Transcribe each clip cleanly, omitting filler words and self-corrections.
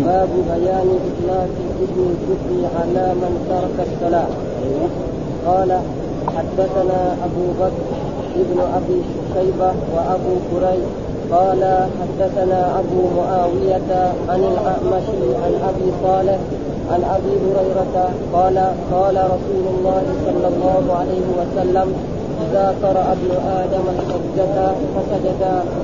باب بيان إطلاق إذن الكفر على من ترك الصلاة. قال حدثنا أبو بكر ابن أبي شيبة وأبو كريب قال حدثنا أبو معاوية عن الأعمش عن أبي صالح عن أبي هريرة قال قال رسول الله صلى الله عليه وسلم إذا قرأ ابن آدم السجدة فسجد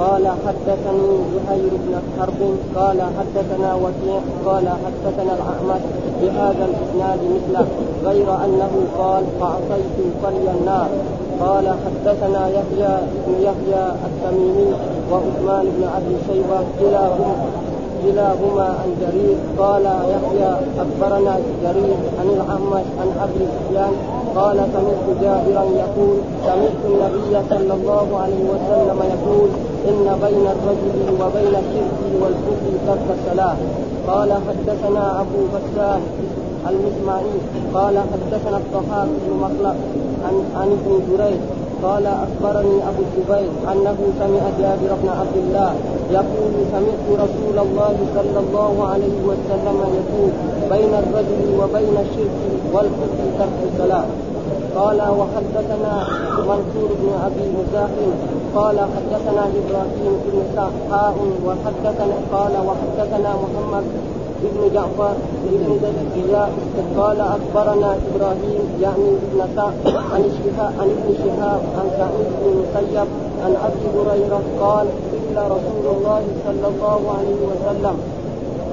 قال حدثني زهير بن حرب قال حدثنا وسيح قال حدثنا الأعمش بهذا الإسناد مثله غير أنه قال فأعطيت فلي النار. قال حدثنا يحيى بن يحيى التميمي وعثمان بن أبي شيبة كلاهما عن جرير قال يحيى أخبرنا جرير عن الأعمش عن أبي سفيان قال سمعت جابرا يقول سمعت النبي صلى الله عليه وسلم يقول إن بين الرجل وبين الشرك والكفر ترك الصلاة. قال حدثنا أبو بكر المسمعي قال حدثنا الضحاك بن مخلد عن ابن جريج قال أخبرني أبو الزبير أنه سمع جابر بن عبد الله يقول سمعت رسول الله صلى الله عليه وسلم يقول بين الرجل وبين الشرك والكفر ترك الصلاة. قال وحدثنا منصور بن أبي زيد قال حدثنا إبراهيم بن إسحاق قال وحدثنا محمد بن جعفر بن زيد قال أخبرنا إبراهيم يعني بن إسحاق عن ابن شهاب عن سعيد بن المسيب عن أبي هريرة قال إلا رسول الله صلى الله عليه وسلم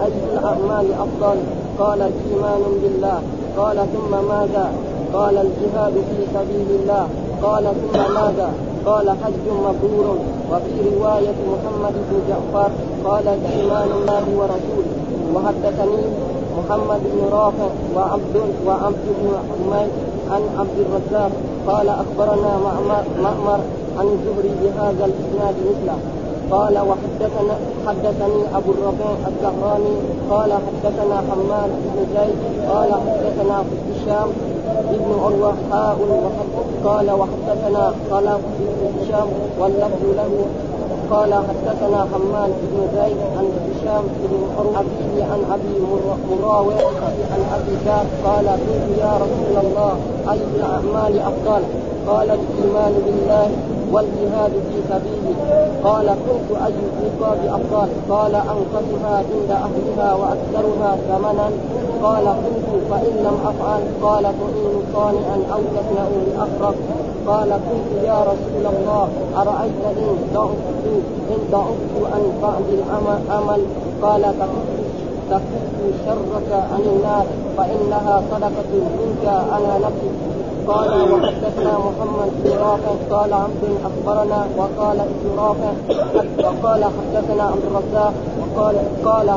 أي الأعمال أفضل؟ قال الإيمان بالله. قال ثم ماذا؟ قال الجهاد في سبيل الله. قال ثم ماذا؟ قال حج مبرور. وفي رواية محمد بن جعفر قال إيمان الله ورسوله. وحدثني محمد بن رافع وعبد بن حميد عن عبد الرزاق قال أخبرنا معمر عن زهري بهذا الإسناد مثله. قال حدثني أبو الربيع الزهراني قال حدثنا حماد بن زيد قال حدثنا هشام ابن عروة قال وحدثنا خلف بن هشام واللفظ له قال حدثنا حماد بن زيد عن هشام بن عروة عن أبي مراوي عن أبي ذر قال قلت يا رسول الله أي الأعمال أفضل؟ قال الإيمان بالله والجهاد في سبيله. قال كنت أي الرقاب أفضل؟ قال أنقذها عند أهلها وأكثرها ثمنا. قال كنت فإن لم أفعل؟ قال تعين صانعا أو تصنع لأخرق. قال كنت يا رسول الله أرأيت إن ضعفت عن بعض العمل؟ قال تكف شرك عن النار فإنها صدقة منك على نفسك. قال وحدثنا محمد بن رافع قال عبد أخبرنا وقال ابن رافع وقال حدثنا عبد الرزاق قال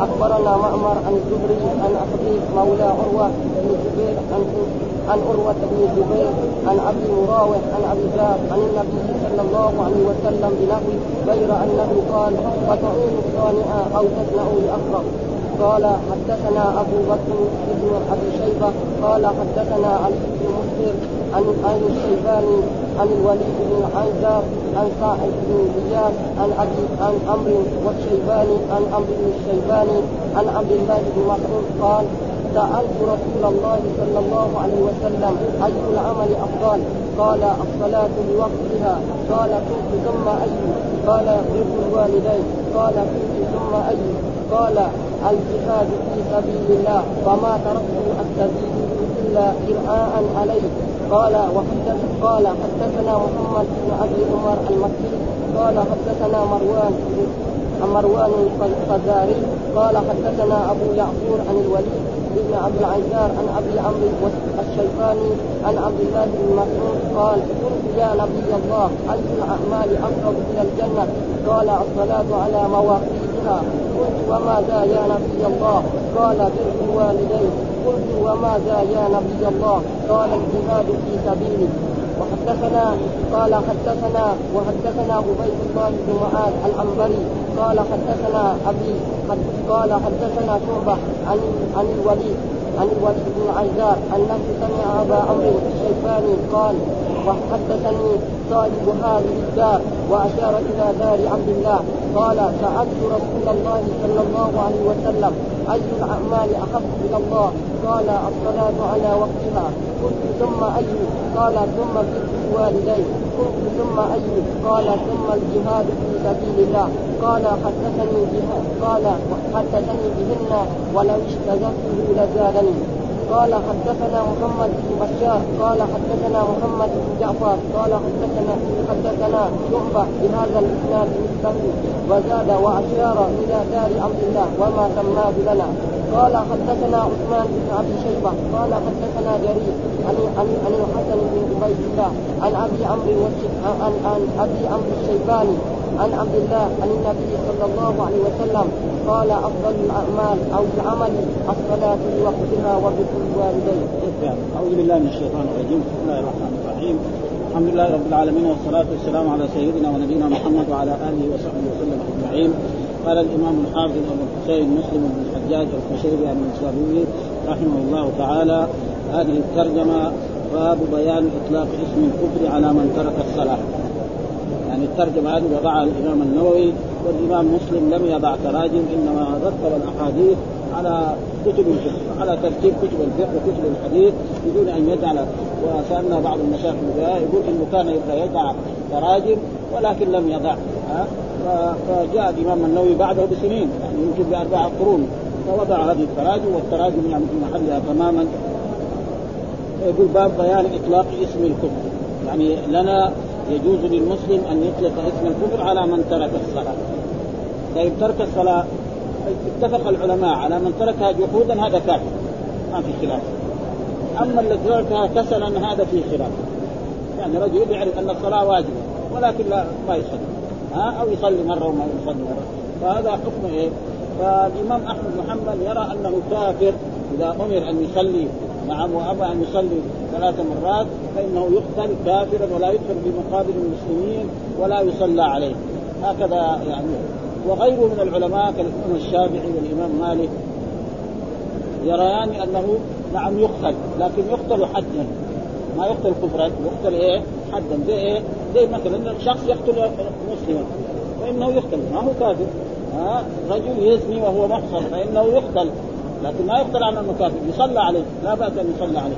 أخبرنا معمر عن زهري عن أخيه مولى عروة بن الزبير عن عروة بن الزبير عن أبي مراوح عن أبي ذر عن النبي صلى الله عليه وسلم بنحوه غير أنه قال فتعين الصانع أو تصنع لأخرق. قال حدثنا أبو بكر ابن أبي شيبة قال حدثنا علي بن مسهر عن الشيباني عن الوليد بن عازر عن سعيد بن زياد عن عمرو والشيباني عن عمرو الشيباني عن عبد الله بن مسعود قال سألت رسول الله صلى الله عليه وسلم أي العمل أفضل؟ قال الصلاة لوقتها. قال كنت ثم أي؟ قال بر الوالدين. قال كنت ثم أي؟ قال الجهاد في سبيل الله فما تركت السبيل إلا إرعاء عليه. قال حدثنا محمد بن أبي عمر المكي قال حدثنا مروان الفزاري قال حدثنا أبو يعفور عن الوليد بن عبد العزار عن أبي عمرو الشيباني عن عبد الله بن مسعود قال قلت يا نبي الله أي الأعمال أقرب إلى الجنة؟ قال الصلاة على مواقيتها. قلت وماذا يا نبي الله؟ قال بر الوالدين. قلت وماذا يا نبي الله؟ قال الجهاد في سبيله. حدثنا قال حدثنا وحدثنا عبيد الله بن معاذ العنبري قال حدثنا أبي قال حدثنا شعبة عن الوليد بن عازر أنه سمع أبا عمرو الشيباني قال وحدثني صاحب هذه الدار وأشار إلى دار عبد الله قال سألت رسول الله صلى الله عليه وسلم أي الأعمال أحب إلى الله؟ قال الصلاة على وقتها. قلت ثم أي؟ قال ثم بر والديه. قلت ثم أي؟ قال ثم الجهاد في سبيل الله. قال حدثني بها قال حدثني بهن ولو اشتزته لزادني. قال حدثنا محمد بن بشار قال حدثنا محمد بن جعفر قال حدثنا شعبة بهذا الإسناد المستمر وزاد وأشار إلى دار عبد الله وما سماه لنا. قال حدثنا عثمان بن أبي شيبة قال حدثنا جرير عن الحسن بن أبي شيبة عن أبي عمرو الشيباني عن عبد الله عن النبي صلى الله عليه وسلم قال أفضل الأعمال أو العمل الصلاة بوقتها وبكل والديه. أعوذ بالله من الشيطان الرجيم. بسم الله الرحمن الرحيم. الحمد لله رب العالمين والصلاة والسلام على سيدنا ونبينا محمد وعلى آله وصحبه وسلم أجمعين. قال الإمام الحافظ أبو الحسين مسلم بن الحجاج القشيري النسابوري رحمه الله تعالى هذه الترجمة باب بيان إطلاق اسم الكفر على من ترك الصلاة. يعني الترجمة هذه وضعها الإمام النووي والإمام مسلم لم يضع تراجم إنما رتب الأحاديث على كتب الفقه على ترتيب كتب الفقه وكتب الحديث بدون أن يجعل. وسألنا بعض المشايخ يقول إنه كان يبدأ يضع تراجم ولكن لم يضع فجاء الإمام النووي بعده بسنين يعني يمكن بأربعة قرون فوضع هذه التراجم والتراجم يعني في محلها تماما. يقول باب بيان إطلاق اسم الكفر يعني لنا يجوز للمسلم أن يطلق اسم الكفر على من ترك الصلاة. طيب ترك الصلاة اتفق العلماء على من تركها جحودا هذا كافر ما في خلاف. أما الذي تركها كسلا هذا في خلاف. يعني رجل يعرف أن الصلاة واجبة ولكن لا ما يصلي أو يصلي مرة وما يصلي مرة فهذا حكم إيه؟ فالإمام أحمد محمد يرى أنه كافر إذا أمر أن يصلي نعم وأبى أن يصلي 3 مرات فإنه يقتل كافرا ولا يدخل في مقابل المسلمين ولا يصلى عليه هكذا يعني. وغيره من العلماء كالإمام الشافعي والإمام مالك يريان أنه نعم يقتل لكن يقتل حدا ما يقتل كفرا يقتل إيه حدا زي إيه زي مثلا شخص يقتل مسلما فإنه يقتل ما هو كافر. رجل يزني وهو محصن فإنه يقتل لكن ما يقتل عن المكافر يصلى عليه لا بأس أن يصلى عليه.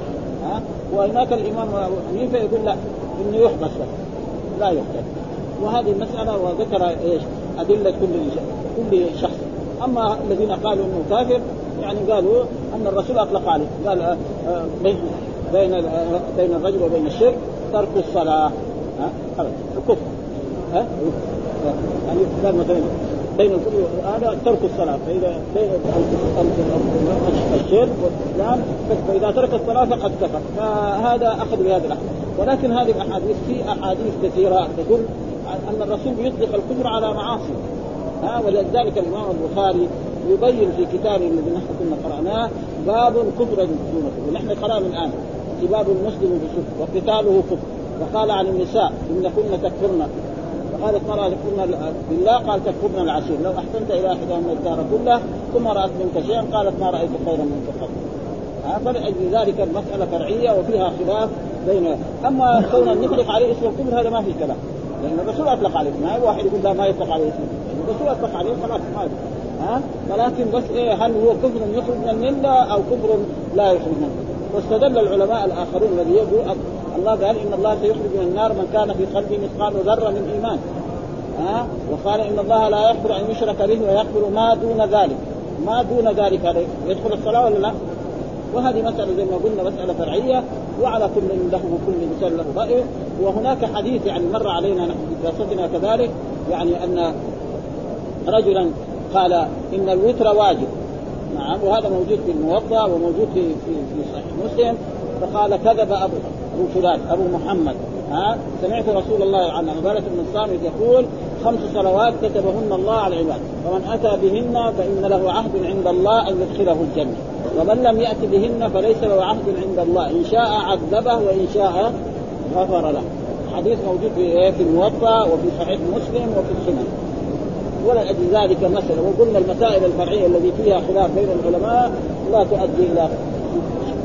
وهناك الإمام أبو حنيفة يقول لا إنه يحبس لا يقتل. وهذه المسألة وذكر إيش أدلة كل شخص. أما الذين قالوا إنه كافر يعني قالوا أن الرسول أطلق عليه قال بين الرجل وبين الشرك ترك الصلاة الكفر يعني قال مثلا بين هذا ترك الصلاة فإذا الشرك والإسلام فإذا ترك الصلاة فقد كفر فهذا أخذ بهذه الأحاديث. ولكن هذه الأحاديث في أحاديث كثيرة تقول أن الرسول يطلق الكفر على معاصي ولذلك الإمام البخاري يبين في كتابه الذي نحن كنا قرأناه باب كفر دون كفر ونحن قرأنا الآن باب المسلم بسفر وقتاله كفر. وقال عن النساء إن كنا تكفرنا قالت مرأة لكنا بالله قال تكفرنا العشير لو أحسنت إلى أحدها من الدار كلها ثم رأت منك شيئا قالت ما رأيت خيرا منك قط. فلأجل ذلك المسألة فرعية وفيها خلاف بينها. أما كون نطلق عليه اسم الكفر هذا ما في كلام لأن الرسول أطلق عليه ما هو واحد يقول لا ما يطلق عليه اسم الرسول أطلق عليه خلاص ما ولكن بس إيه هل هو كفر يخرج من الملة أو كفر لا يخرج من الملة. واستدل العلماء الآخرون الذي يقول الله قال إن الله سيخرج من النار من كان في قلبه مثقال ذرة من إيمان وقال إن الله لا يغفر أن يشرك به ويغفر ما دون ذلك هذا يدخل الصلاة ولا لا. وهذه مسألة زي ما قلنا مسألة فرعية وعلى كل له كل مثل له رأيه. وهناك حديث يعني مر علينا نحن في دراستنا كذلك يعني أن رجلا قال إن الوتر واجب نعم وهذا موجود في الموطأ وموجود في صحيح مسلم فقال كذب أبو فلان أبو محمد سمعت رسول الله عن عبادة بن الصامت يقول 5 صلوات كتبهن الله على العباد فمن أتى بهن فإن له عهد عند الله أن يدخله الجنة ومن لم يأتي بهن فليس له عهد عند الله إن شاء عذبه وإن شاء غفر له. الحديث موجود في الموطأ وفي صحيح مسلم وفي السنن. ولا أجل ذلك مسألة، وقلنا المسائل الفرعية التي فيها خلاف بين العلماء لا تؤدي إلى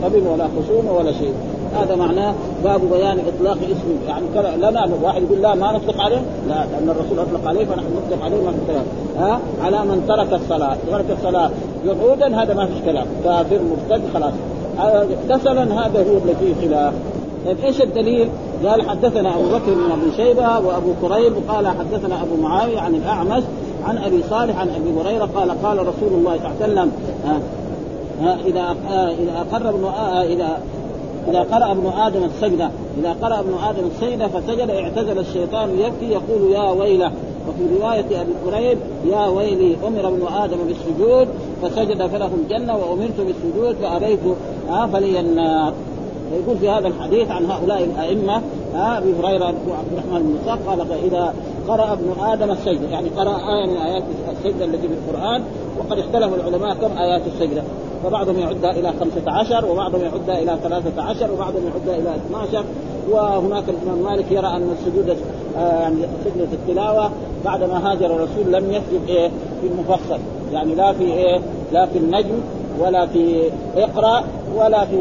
قبل ولا خصوم ولا شيء. هذا معناه باب بيان إطلاق اسم، يعني لا نعلم واحد يقول لا ما نطلق عليه، لا لأن الرسول أطلق عليه فنحن نطلق عليه ما نطلق عليه. على من ترك الصلاة، جهودا هذا ما فيش كلام، كافر مرتد خلاص. اغتسلا هذا هو الذي فيه خلاف. طيب ايش الدليل؟ قال حدثنا أبو بكر بن أبي شيبة وأبو كريب قال حدثنا أبو معاوية عن الأعمش عن أبي صالح عن أبي هريرة قال قال رسول الله صلى الله عليه وسلم إذا قرأ ابن آدم السجدة فسجد اعتزل الشيطان يبكي يقول يا ويله. وفي رواية أبي كريب يا ويلي أمر ابن آدم بالسجود فسجد فله الجنة وأمرت بالسجود فأبيت فلي النار. يقول في هذا الحديث عن هؤلاء الأئمة أبي هريرة وعبد الرحمن بن مسعود قال إذا قرأ ابن آدم السجدة، يعني قرأ آية من آيات السجدة التي في القرآن. وقد اختلف العلماء كم آيات السجدة، فبعضهم يعدها إلى 15 وبعضهم يعدها إلى 13 وبعضهم يعدها إلى 12. وهناك الإمام مالك يرى أن السجود يعني سجدة التلاوة بعدما هاجر الرسول لم يسجد في المفصل، يعني لا في لا في النجم ولا في اقرأ ولا في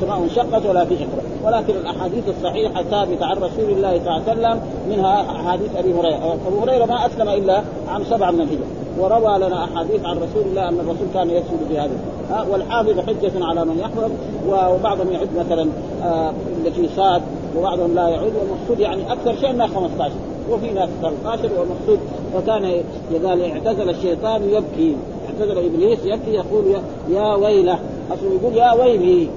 سماء انشقت ولا في اقرأ. ولكن الأحاديث الصحيحة ثابتة عن رسول الله صلى الله عليه وسلم، منها أحاديث أبي هريرة. أبو هريرة ما أسلم إلا عام 7 من الهجرة، وروى لنا أحاديث عن رسول الله أن الرسول كان يسجد في هذا. والحافظ حجة على من يحفظ، وبعضهم يعد مثلا التي صاد وبعضهم لا يعد. والمقصود يعني أكثر شيء ما 15 وفي ناس 13. والمقصود وكان يقال اعتزل الشيطان يبكي، اعتزل إبليس يبكي يقول يا ويله. أصلا يقول يا ويلي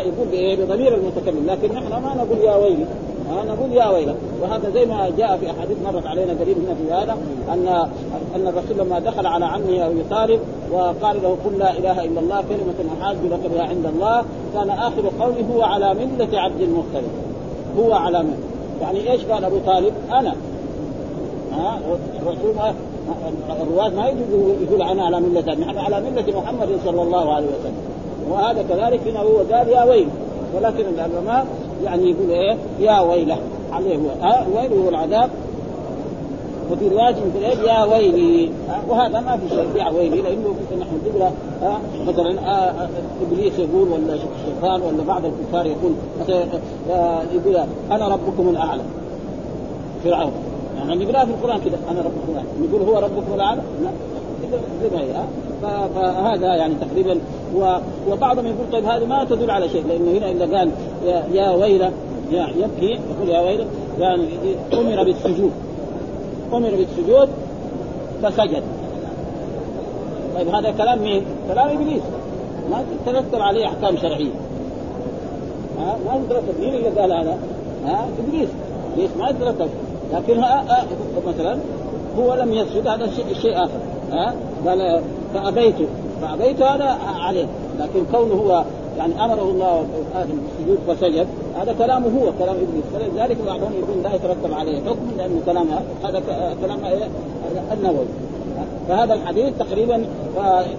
يقول بضمير المتكلم، لكن نحن ما نقول يا ويلي، نقول يا ويله. وهذا زي ما جاء في أحاديث مرت علينا قريب هنا في هذا أن الرسول لما دخل على عمه أبي طالب وقال له قل لا إله إلا الله كلمة أحاج لك بها عند الله، كان آخر قوله هو على ملة عبد المطلب. هو على ملة، يعني إيش قال أبو طالب؟ أنا الرسول الرواة ما يقول أنا على ملة، نحن على ملة محمد صلى الله عليه وسلم. وهذا كذلك هنا هو قال يا ويل، ولكن العلماء يعني يقول يا ويله عليه هو ويله العذاب. وفي رواية يقول يا ويلي، وهذا ما في شيء يا ويلي، لأنه نحن نقول مثلا إبليس يقول ولا الشيطان ولا بعض الكفار يقول يقول أنا ربكم الأعلى فرعون، يعني نقرأ في القرآن كده أنا ربكم الأعلى، نقول هو ربكم الأعلى فهذا يعني تقريبا. وبعضهم يقول طيب هذا ما تدل على شيء، لأنه هنا إلا قال يا ويلة يبكي يقول يا ويلة، يعني أمر بالسجود فسجد. طيب هذا كلام مين؟ كلام إبليس، ما تترتب عليه أحكام شرعية، ما تترتب. مين اللي قال هذا؟ إبليس ما تترتب. لكن مثلا هو لم يسجد، هذا شيء آخر. قال فأبيت هذا عليه، لكن كونه هو يعني أمره الله آدم بالسجود فسجد، هذا كلامه هو كلام إبليس. فلذلك بعضهم يقول لا يترتب عليه حكم، لأن كلامه هذا كلام النووي. فهذا الحديث تقريبا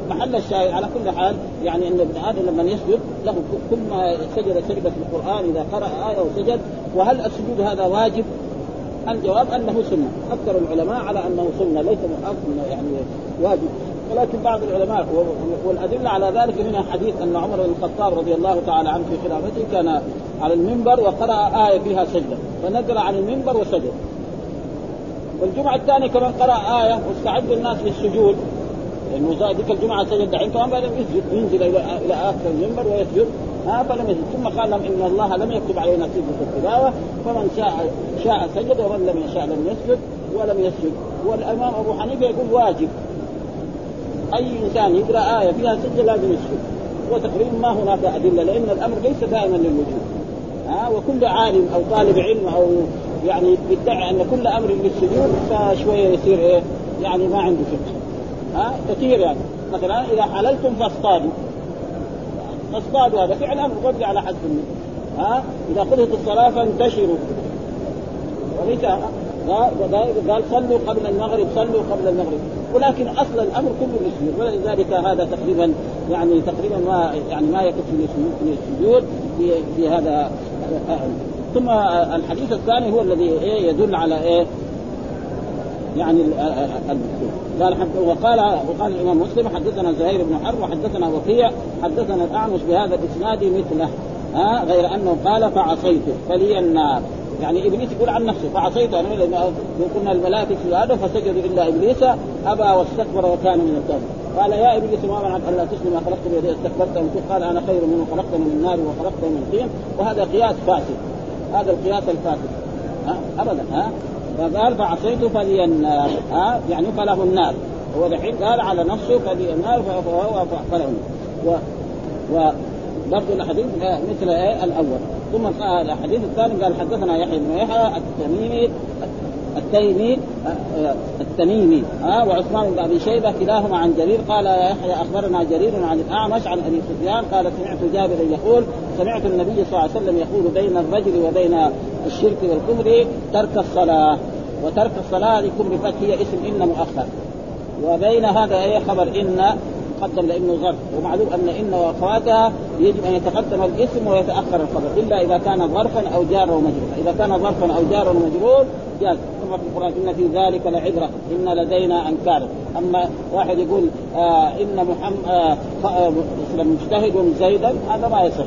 محل الشاهد. على كل حال يعني أن ابن آدم لما يسجد له كل ما سجد سجدة في القرآن إذا قرأ آية وسجد. وهل السجود هذا واجب؟ الجواب أنه سنة، أكثر العلماء على أنه سنة ليس مؤكد يعني واجب. ولكن بعض العلماء والأدلة على ذلك منها حديث أن عمر بن الخطاب رضي الله تعالى عنه في خلافته كان على المنبر وقرأ آية فيها سجدة، فنزل عن المنبر وسجد. والجمعة الثانية كمان قرأ آية واستعد الناس للسجود، لأنه ذيك الجمعة سجد دحين كمان بدأ ينزل إلى آخر المنبر ويسجد. فلم يسجد، ثم قال لهم إن الله لم يكتب علينا سجدة التلاوة، فمن شاء سجد ومن لم يشاء لم يسجد ولم يسجد. والإمام أبو حنيفة يقول واجب أي إنسان يقرأ آية فيها سجدة لازم يسجد. وتقريبا ما هناك أدلة، لأن الأمر ليس دائما للوجود. وكل عالم أو طالب علم أو يعني يدعي أن كل أمر للسجود فشوية يصير يعني ما عنده فقه. كثير يعني مثلا إذا حللتم فاصطادوا هذا فعل أمر قبلي على حد منه. إذا قضيت الصلاة فانتشروا وليس قال صلوا قبل المغرب. ولكن أصل الأمر كله للسجود، ولذلك هذا تقريبا يعني ما يكفي للسجود في هذا. ثم الحديث الثاني هو الذي يدل على ايه يعني قال وقال الإمام مسلم حدثنا زهير بن حرب وحدثنا وقيع حدثنا الأعمش بهذا الإسناد مثله غير أنه قال فعصيته فلي النار. يعني إبليس يقول عن نفسه فعصيته أنا لأنه قلنا الملائكة في الأرض فسجدوا إلا إبليس أبى واستكبر وكان من الكافرين. قال يا إبليس ما منعك ألا تسلم ما خلقت بيدي استكبرت قال أنا خير منه خلقتني من النار وخلقته من طين. وهذا قياس فاسد هذا القياس الفاسد أبدا فقال فعصيته فلي النار يعني فله النار هو دحين قال على نفسه فلي النار فهو فله النار برضو الحديث مثل الأول. ثم الحديث الثاني قال حدثنا يحيى بن يحيى التميمي وعثمان بن أبي شيبة كلاهما عن جرير قال يحيى أخبرنا جرير عن الأعمش عن أبي سفيان قال سمعت جابر يقول سمعت النبي صلى الله عليه وسلم يقول بين الرجل وبين الشرك والكفر ترك الصلاة. وترك الصلاة لكفر فتحية اسم إن مؤخر وبين هذا أي خبر إن قدم لأنه ظرف ومعلوم أن إن وفاتها يجب أن يتقدم الاسم ويتأخر الخبر إلا إذا كان ظرفا أو جارا ومجرورا. إذا كان ظرفا أو جارا ومجرور جاز. ثم في القرآن إن في ذلك لعبرة إن لدينا أنكارا. أما واحد يقول إن مجتهد زيدا هذا ما يصح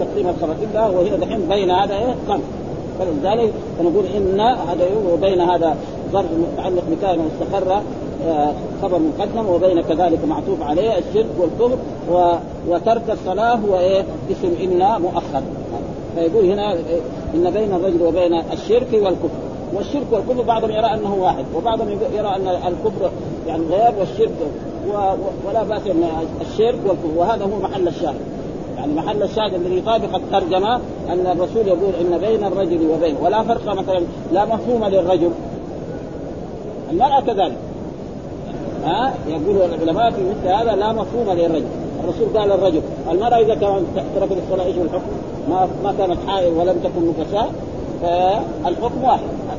تقديم الخبر إلا وهنا دحين بين هذا ظرف فلذلك فنقول إن هذا وبين هذا ظرف متعلق بكائن مستقرة خبر مقدم وبين كذلك معطوف عليه الشرك والكفر وترك الصلاة هو اسم إن مؤخر. فيقول هنا إن بين الرجل وبين الشرك والكفر والشرك والكفر بعضهم يرى أنه واحد وبعضهم يرى أن الكفر يعني غير والشرك ولا بأس من الشرك والكفر وهذا هو محل الشاهد. يعني محل الشاهد الذي يطابق الترجمة أن الرسول يقول إن بين الرجل وبين ولا فرق مثلا لا مفهوم للرجل المرأة كذلك يقول العلماء في مثل هذا لا مفهوم للرجل. الرسول قال الرجل المرأة إذا كانت تركت الصلاة إيش الحكم ما كانت حائض ولم تكن نفساء فالحكم واحد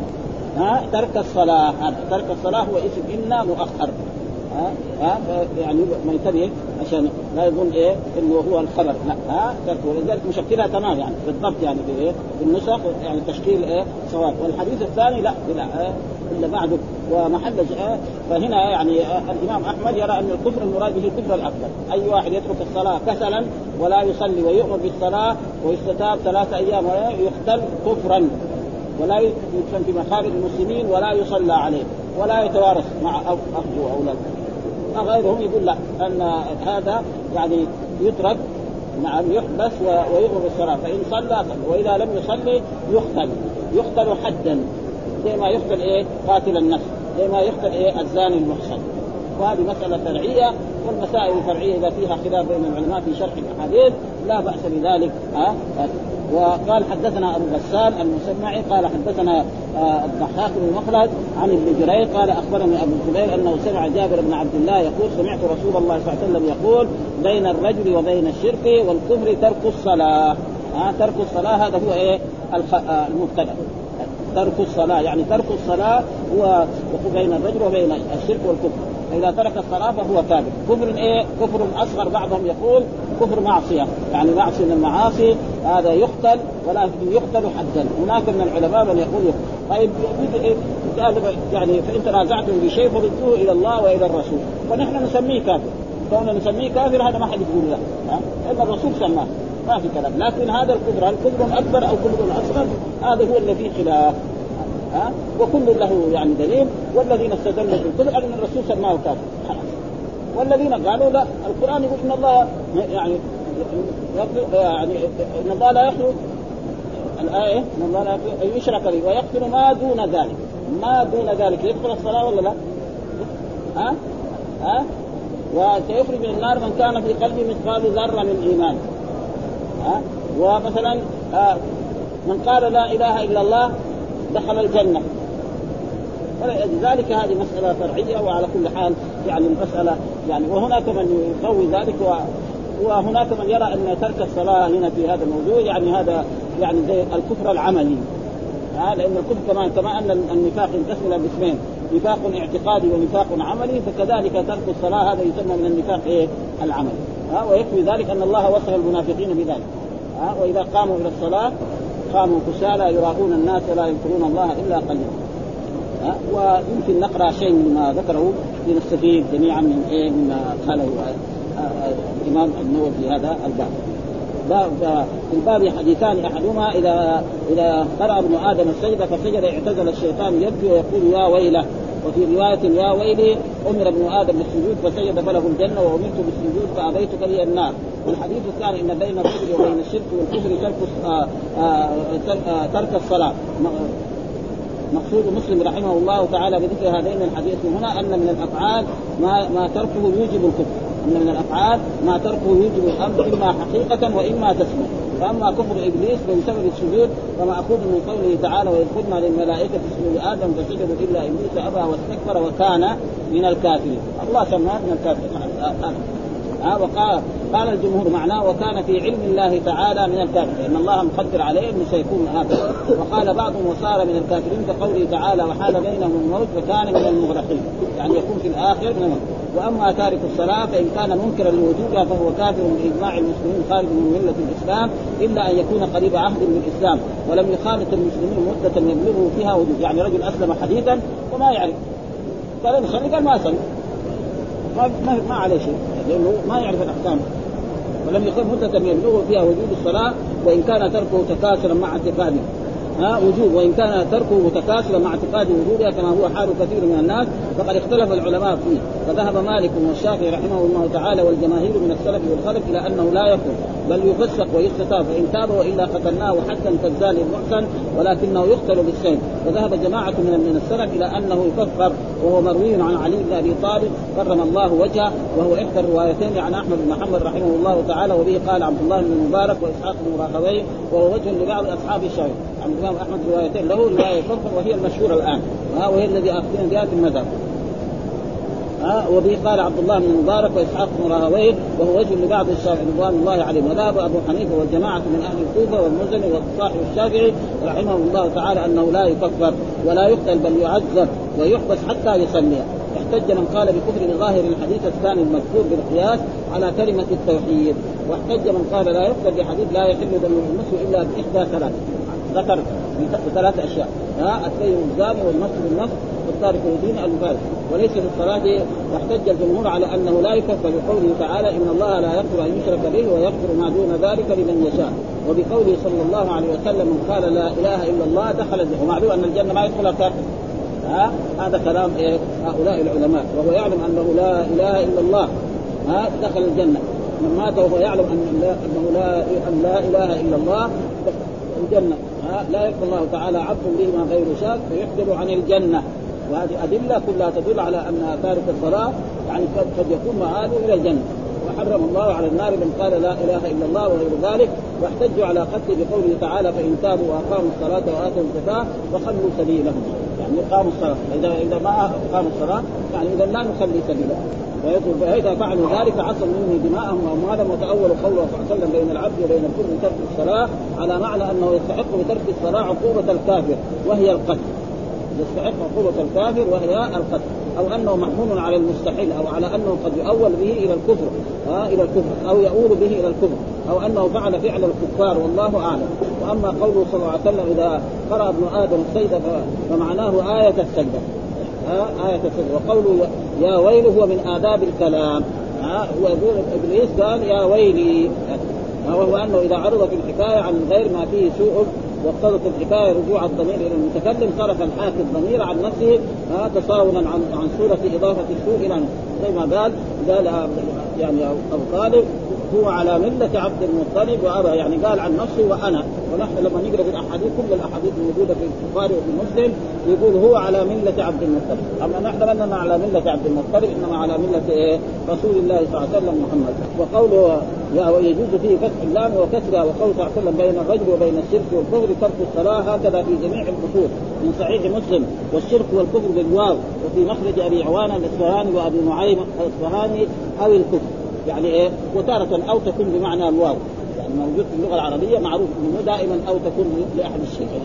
ترك الصلاة. ترك الصلاة هو اسم إن مؤخر يعني ما ينتبه عشان لا يظن إنه هو الخبر تركه لذلك مشكلها تمام يعني بالضبط يعني بالنسخ يعني تشكيل صواب. والحديث الثاني لا إلا بعده ومحل فهنا يعني الإمام أحمد يرى أن الكفر المراد به الكفر الأكبر أي واحد يترك الصلاة كسلا ولا يصلي ويؤمر بالصلاة ويستتاب 3 أيام ولا يقتل كفرا ولا يدفن في مقابر المسلمين ولا يصلى عليه ولا يتوارث مع أخوه أو أولاده. غيرهم يقول لا أن هذا يعني يترك مع يحبس ويؤمر بالصلاة فإن صلى وإذا لم يصلي يقتل حدا زي ما يقتل قاتل النفس زي ما يقتل الزاني المحصن. وهذه مسألة فرعية والمسائل الفرعية إذا فيها خلاف بين العلماء في شرح الأحاديث لا بأس بذلك وقال حدثنا أبو غسان المسمعي قال حدثنا الضحاك بن مخلد عن ابن جرير قال أخبرني أبو الزبير أنه سمع جابر بن عبد الله يقول سمعت رسول الله صلى الله عليه وسلم يقول بين الرجل وبين الشرك والكفر ترك الصلاة. ترك الصلاة هذا هو المبتدأ ترك الصلاة يعني ترك الصلاة هو بين الرجل وبين الشرك والكفر. إذا ترك الصلاة فهو كافر كفر كفر أصغر بعضهم يقول كفر معصية يعني معصية من المعاصي هذا يقتل ولا يقتل حدا. هناك من العلماء من يقول طيب يعني فإن تنازعتم بشيء فردوه إلى الله وإلى الرسول فنحن نسميه كافر كوننا نسميه كافر هذا ما حد يقول له إلا الرسول سماه ما في كلام. لكن هذا الكفر هل كفر أكبر أو كفر أصغر هذا هو الذي خلاف وكل له يعني دليل. والذين استدلوا بالكفر أن الرسول سماه كافر والذين قالوا لا القرآن يقول إن الله يعني إن الله لا يخلو الآية إن الله لا يشرك به ويغفر ما دون ذلك ما دون ذلك يدخل الصلاة ولا لا وسيخرج من النار من كان في قلبه مثقال ذرة من إيمان ومثلا من قال لا إله إلا الله دخل الجنة. ولذلك هذه مسألة فرعية وعلى كل حال يعني المسألة يعني وهناك من يقوي ذلك وهناك من يرى أن ترك الصلاة هنا في هذا الموضوع يعني هذا يعني زي الكفر العملي لأن الكفر كما أن النفاق ينقسم إلى قسمين نفاق اعتقادي ونفاق عملي فكذلك ترك الصلاة هذا يسمى من النفاق العملي ويكفي ذلك أن الله وصف المنافقين بذلك وإذا قاموا إلى الصلاة قاموا كسالى يراؤون الناس ولا يذكرون الله إلا قليلا. ويمكن نقرأ شيء مما ذكره لنستفيد جميعا من إيه مما قاله الإمام النووي في هذا الباب. الباب حديثان، أحدهما إذا قرأ ابن آدم السجدة فسجد اعتزل الشيطان يبكي ويقول يا ويله، وفي رواية يا ويلي أمر ابن آدم بالسجود فسجد فله الجنة وأمرت بالسجود فأبيت فلي النار. والحديث الثاني إن بين الكفر وبين الشرك والكفر ترك الصلاة. مقصود مسلم رحمه الله تعالى بذكر هذين الحديثين هنا أن من الأفعال ما تركه يوجب الكفر، أن من الأفعال ما تركه يوجب الأمر إما حقيقة وإما تسمية. فأما كفر إبليس بسبب السجود فمأخوذ من قوله تعالى ويأخذنا للملائكة اسجدوا لآدم فسجدوا إلا إبليس أبى واستكبر وكان من الكافرين. الله سماه من الكافرين. وقال الجمهور معناه وكان في علم الله تعالى من الكافرين، إن الله مقدر عليه أنه سيكون هذا. وقال بعضهم وصار من الكافرين كقوله تعالى وحال بينهم الموت فكان من المغرقين، يعني يكون في الآخر من الموت. وأما تارك الصلاة فإن كان منكرا لوجودها فهو كافر بإجماع المسلمين خارج من ملة الإسلام إلا أن يكون قريب عهد من الإسلام ولم يخالط المسلمين مدة يبلغوا فيها وجود، يعني رجل أسلم حديثا وما يعرف فلن يصلي ما يصلي ما عليه شيء لأنه ما يعرف الأحكام ولم يخالط مدة يبلغوا فيها وجود الصلاة. وإن كان تركه تكاسلا مع اعتقاده وجوب، وإن كان تركه متكاسلا مع اعتقاد وجودها كما هو حال كثير من الناس فقد اختلف العلماء فيه، فذهب مالك والشافعي رحمه الله تعالى والجماهير من السلف والخلف إلى أنه لا يكفر بل يفسق ويستتاب، فإن تاب وإلا قتلناه حتى كالزاني المحسن ولكنه يقتل بالسيف. وذهب جماعة من السلف إلى أنه يكفر، وهو مروي عن علي بن أبي طالب كرم الله وجهه وهو إحدى الروايتين عن أحمد بن محمد رحمه الله تعالى، وبه قال عبد الله بن المبارك وإسحاق بن راهويه، وهو وجه لبعض أصحاب الشافعي. الإمام أحمد روايتين له، رواية فرقة وهي المشهورة الآن وهي الذي أخذنا بها في المذهب، وبه قال عبد الله بن المبارك وإسحاق بن راهويه، وهو وجه لبعض الشافعي رضوان الله عليهم. وذهب أبو حنيفة والجماعة من أهل الكوفة والمزني والصاحب الشافعي رحمه الله تعالى أنه لا يكفر ولا يقتل بل يعذب ويحبس حتى يصلي. احتج من قال بكفر بظاهر الحديث الثاني المذكور بالقياس على كلمة التوحيد، واحتج من قال لا يكفر بحديث لا يحل دم المسلم إلا بإحدى ثلاث، ذكر ثلاث أشياء التيم الزاني والمسجد النفس والتارك الدين المفاسد وليس بالصلاة. واحتج الجمهور على أنه لا يكفر بقوله تعالى إن الله لا يغفر أن يشرك به ويغفر ما دون ذلك لمن يشاء، وبقوله صلى الله عليه وسلم من قال لا إله إلا الله دخل الجنة، ومعلوم أن الجنة ما يدخلها كافر. هذا كلام هؤلاء العلماء وهو يعلم أنه لا إله إلا الله دخل الجنة، من مات وهو يعلم أن لا إله إلا الله الجنة. لا يقبل الله تعالى عبد به ما غير شاك فيحجب عن الجنة. وهذه أدلة كلها تدل على أن تارك الصلاة يعني قد يكون معاده إلى الجنة. وحرم الله على النار من قال لا إله إلا الله وغير ذلك. واحتجوا على قتله بقوله تعالى فإن تابوا وأقاموا الصلاة وآتوا الزكاة فخلوا سبيلهم، يعني قاموا الصلاة، إذا ما قاموا الصلاة يعني إذا لا نخلي سبيلهم. فإذا فعلوا ذلك عصوا منه دماءهم وأموالهم. وتأولوا قوله صلى الله بين العبد وبين الكفر بترك الصلاة على معنى أنه يستحق بترك الصلاة عقوبة الكافر وهي القتل، يستحق عقوبة الكافر وهي القتل، أو أنه محمول على المستحيل، أو على أنه قد يؤول به إلى الكفر أو يؤول به إلى الكفر، أو أنه فعل فعل الكفار والله أعلم. وأما قوله صلى الله عليه وسلم إذا قرأ ابن آدم السجدة فمعناه آية السجدة، آية السجدة. وقوله يا ويل هو من آداب الكلام، هو يقول إبليس قال يا ويلي، وهو أنه إذا عرض في الحكاية عن غير ما فيه سوء واقتضت الحكاية رجوع الضمير إلى المتكلم صرف الحاكي الضمير عن نفسه تصاونا عن صورة إضافة السوء إلى نفسه، زي ما قال يعني أبو طالب هو على ملة عبد المطلب وأبى، يعني قال عن نفسه وأنا. ونحن لما نقرأ في الأحاديث كل الأحاديث الموجودة في البخاري وفي مسلم يقول هو على ملة عبد المطلب، أما نحن لأننا على ملة عبد المطلب إنما على ملة رسول الله صلى الله عليه وسلم محمد. وقوله يجوز فيه فتح اللام وكسرها، وقوله صلى الله عليه وسلم بين الرجل وبين الشرك والكفر ترك الصلاة، هكذا في جميع الفصول من صحيح مسلم. والشرك والكفر بالواو، وفي مخرج أبي عوانة الإصفهاني وأبي نعيم الإصفهاني أو الكفر، يعني إيه وتارة أو تكون بمعنى الواو، يعني موجود في اللغة العربية معروف إنه دائما أو تكون لأحد الشيئين.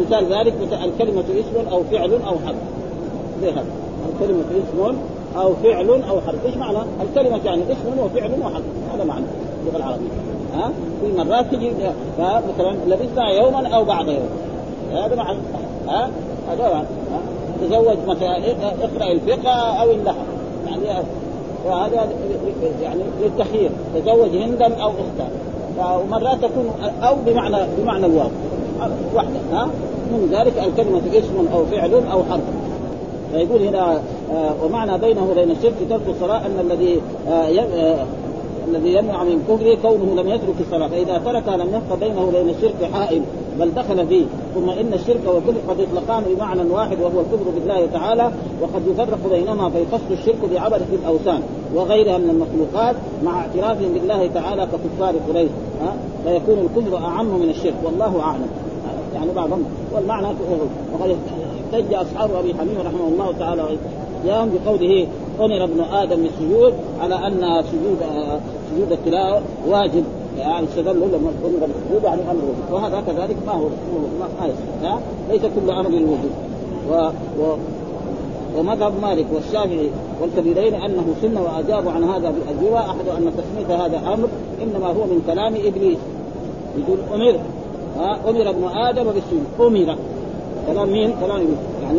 مثال ذلك الكلمة اسم أو فعل أو حرف، زي هذا الكلمة اسم أو فعل أو حرف، إيش معنى الكلمة؟ يعني اسم وفعل وحرف، هذا معنى اللغة العربية. في مرات تجي مثلا لبسنا يوما أو بعض يوم، هذا معنى هذا تزوج مثلا اقرأ الفقه أو النحو يعني، وهذا يعني للتخيير، تزوج هندا أو أختا، ومرات تكون أو بمعنى الواو واحدة، من ذلك الكلمة اسم أو فعل أو حرف. فيقول هنا ومعنى بينه وبين الشرك ترك الصلاة، أن الذي يمنع من كفره كونه لم يترك الصلاة، فإذا ترك لم يبق بينه وبين الشرك حائل بل دخل فيه. ثم إن الشرك والكفر قد يطلقان بمعنى واحد وهو الكفر بالله تعالى، وقد يفرق بينهما فيقصد الشرك بعبدة الأوثان وغيرها من المخلوقات مع اعترافهم بالله تعالى ككفار قريش، فيكون الكفر أعم من الشرك والله أعلم يعني بعضهم. والمعنى وقد احتج أصحاب أبي حنيفة رحمه الله تعالى يوم بقوله أمر ابن آدم بالسجود على أن سجود التلاوة واجب، يعني استدلوا لما أمر بالسجود عن أمر الوجود، وهذا كذلك ما هو ليس كل أمر الوجود. ومذهب مالك والشافعي والكبيرين أنه سنة، وأجابوا عن هذا بالأجوبة. أحد أن تسمية هذا أمر إنما هو من كلام إبليس، يقول أمر ابن آدم بالسجود، أمر كلام مين؟ كلام إبليس يعني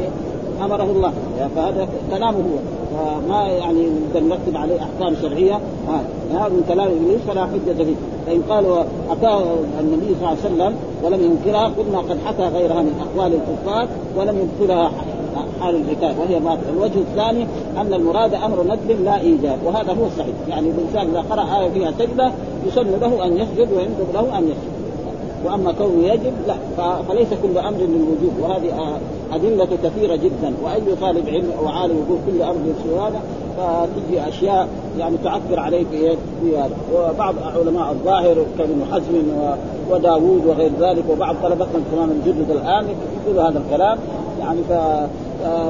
أمره الله، فهذا كلامه هو، ما يعني نرتب عليه أحكام شرعية، هذا من كلام إبليس فلا حجة فيه. فإن قالوا أتاه النبي صلى الله عليه وسلم ولم ينكرها قلنا قد حكى غيرها من أقوال الكفار ولم ينكرها حال الحكاية، وهي ما الوجه الثاني أن المراد أمر ندب لا إيجاب، وهذا هو الصحيح، يعني الإنسان إذا قرأ آية فيها سجدة يسن له أن يسجد ويندب له أن يسجد، وأما كونه يجب لا، فليس كل أمر للوجوب. وهذه أدلة كثيرة جدا، وأي طالب علم أو عالم يقول كل أمر للسؤال فتجي أشياء يعني تعثر عليك في هذا. وبعض علماء الظاهر كابن حزم وداود وغير ذلك، وبعض طلبتنا كمان الجدد الآن يقول هذا الكلام يعني،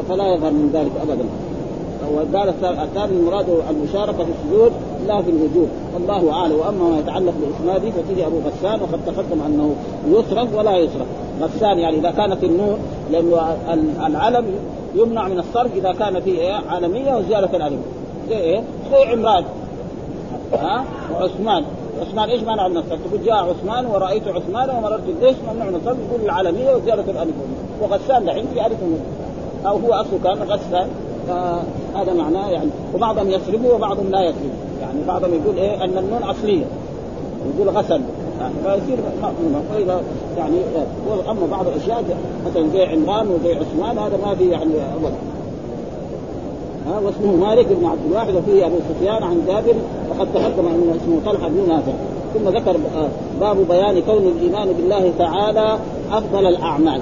فلا يظهر من ذلك أبدا. والدار الثاني المراد المشاركة في السجود لا في الوجوب الله أعلم. وأما ما يتعلق بإسناده فتجي أبو غسان، وقد تقدم أنه يصرف ولا يصرف غسان، يعني إذا كانت النون، لأن العلم يمنع من الصرف إذا كان فيه عالمية وزيادة العلم، زي إيه؟ زي عمران وعثمان. عثمان إيش منع من الصرف؟ تقول جاء عثمان ورأيت عثمان ومررت الدش، ممنوع من الصرف، يقول العالمية وزيادة العلم. وغسان لعين في ألف أو هو أصله كان غسان، هذا معناه يعني. وبعضهم يصرفه وبعضهم لا يصرفه، يعني بعضهم يقول إيه أن النون أصلية يقول غسل، فيصير مأمونة فإذا يعني إيه. أما بعض الأشياء مثلا زي عمران وزي عثمان هذا ما فيه يعني أول. واسمه مالك بن عبد الواحد، وفيه أبو سفيان عن جابر، وقد تقدم أن اسمه طلحة بن نافع. ثم ذكر باب بيان كون الإيمان بالله تعالى أفضل الأعمال.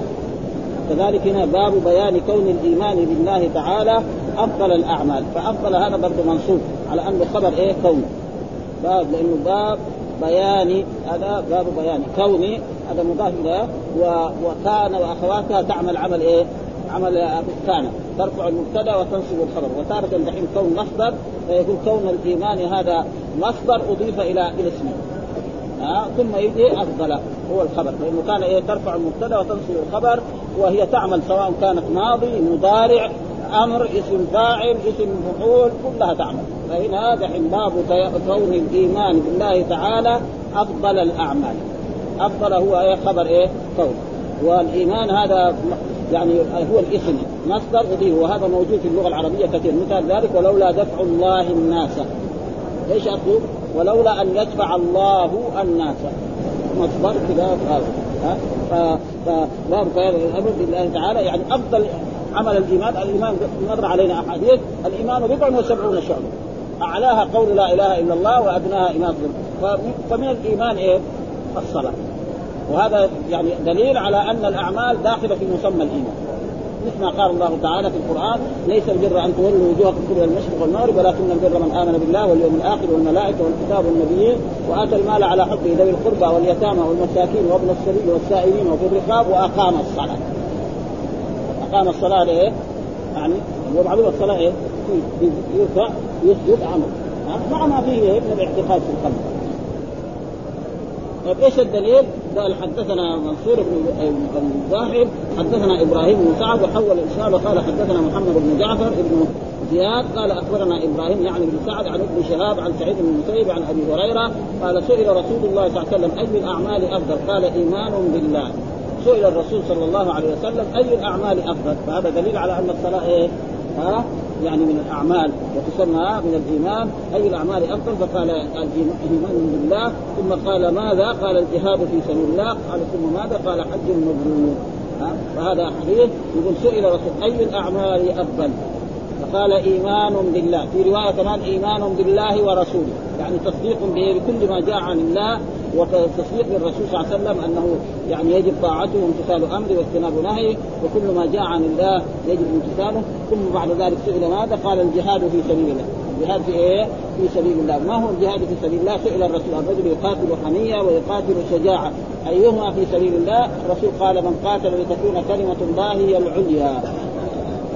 كذلك هنا باب بيان كون الإيمان بالله تعالى أفضل الأعمال، فأفضل هذا برضو منصوب على أنه خبر إيه كون باب، لأنه باب بياني، هذا باب بياني كوني، هذا مضاف إليه. وكان وأخواتها تعمل عمل إيه؟ عمل كان، ترفع المبتدأ وتنصب الخبر. وتارة دحين كون مصدر، فيقول كون الإيمان هذا مصدر أضيف إلى اسمه، ثم يجي أفضل هو الخبر، لأنه كان إيه ترفع المبتدأ وتنصب الخبر، وهي تعمل سواء كانت ماضي مضارع أمر اسم فاعل اسم مفعول كلها تعمل. فهنا دحين باب كون الإيمان بالله تعالى أفضل الأعمال، أفضل هو إيه خبر إيه كون، والإيمان هذا يعني هو الاسم مصدر أضيفه، وهذا موجود في اللغة العربية كثير مثل ذلك. ولولا دفع الله الناس، إيش أقول؟ ولولا أن يدفع الله الناس، مصدر خلاف هذا. فباب بيان الأمر بالله تعالى يعني أفضل عمل الإيمان. الإيمان مر علينا أحاديث الإيمان 77 شعبة، أعلاها قول لا إله إلا الله، وأدناها إمامة. فمن الإيمان إيه؟ الصلاة، وهذا يعني دليل على أن الأعمال داخلة في مسمى الإيمان، مثل ما قال الله تعالى في القرآن: ليس البر أن تولوا وجوهكم قبل المشرق والمغرب ولكن البر من آمن بالله واليوم الآخر والملائكة والكتاب والنبيين وآتى المال على حبه ذوي القربى واليتامى والمساكين وابن السبيل والسائلين وفي الرقاب وأقام الصلاة. أقام الصلاة إيه؟ يعني ومعلومة الصلاة إيه؟ يرفع يسجد عمل، مع ما فيه إيه؟ من الاعتقاد في القلب. طيب إيش الدليل؟ قال حدثنا منصور بن أبي زيد، حدثنا إبراهيم بن إسحاق، وحول الإسناد وقال حدثنا محمد بن جعفر زياد قال أخبرنا إبراهيم يعني بن سعد عن ابن شهاب عن سعيد بن المسيب عن أبي هريرة قال سئل رسول الله صلى الله عليه وسلم أي الأعمال أفضل؟ قال إيمان بالله. سئل الرسول صلى الله عليه وسلم أي الأعمال أفضل؟ فهذا دليل على أن الصلاة إيه؟ يعني من الأعمال وتسمى من الإيمان. أي الأعمال أفضل؟ فقال الإيمان بالله. ثم قال ماذا؟ قال الجهاد في سبيل الله. قال ثم ماذا؟ قال حج مبرور. فهذا حديث يقول سئل رسول أي الأعمال أفضل؟ فقال إيمان بالله. في رواية كمان إيمان بالله ورسوله، يعني تصديق بكل ما جاء عن الله وتصديق للرسول صلى الله عليه وسلم أنه يعني يجب طاعته وامتثال أمره واجتناب نهيه، وكل ما جاء عن الله يجب امتثاله. ثم بعد ذلك سئل ماذا؟ قال الجهاد في سبيل الله. الجهاد في إيه؟ في سبيل الله. ما هو الجهاد في سبيل الله؟ سئل الرسول الرجل يقاتل حمية ويقاتل شجاعة أيهما في سبيل الله؟ الرسول قال من قاتل لتكون كلمة الله هي العليا،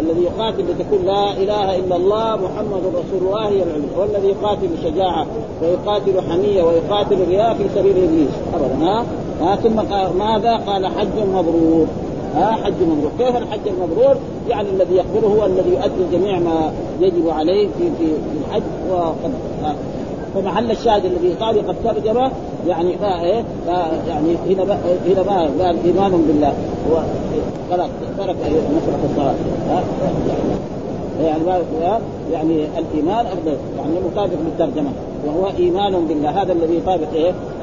الذي يقاتل لتكون لا إله إلا الله محمد رسول الله العلي، والذي يقاتل شجاعة ويقاتل حمية ويقاتل رياء في سبيل إبليس أبدا. ثم ماذا؟ قال حج مبرور. حج مبرور. كيف الحج المبرور؟ يعني الذي يقبله هو الذي يؤدي جميع ما يجب عليه في الحج. وقد فمحل الشاهد الذي قال قد ترجمه يعني يعني هنا بقى إيمان بالله وخلاص ترك مسألة الصلاة يعني الإيمان أفضل يعني مطابق للترجمة وهو إيمان بالله، هذا الذي يطابق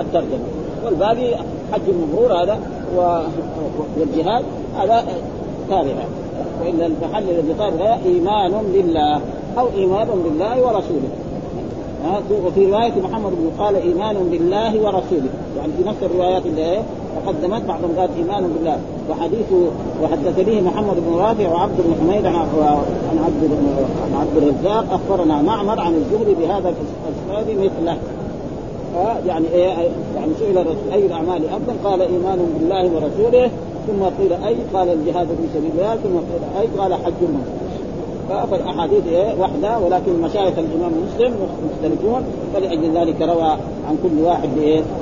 الترجمة. والباقي حج مبرور هذا والجهاد هذا تابع، وإلا المحل الذي طابق إيمان بالله أو إيمان بالله ورسوله. وفي رواية محمد بن قال إيمان بالله ورسوله، يعني في نفس الروايات اللي تقدمت بعضهم قال إيمان بالله. وحدثني محمد بن رافع وعبد الحميد عن عبد الرزاق أخبرنا معمر عن الزهري بهذا الإسناد مثله. يعني يعني سئل الرسول أي الأعمال أفضل؟ قال إيمان بالله ورسوله. ثم قيل أي؟ قال الجهاد في سبيل الله. ثم قيل أي؟ قال حج المبرور. فالأحاديث واحدة، ولكن مشايخ الإمام مسلم مختلفون، فلأجل ذلك روى عن كل واحد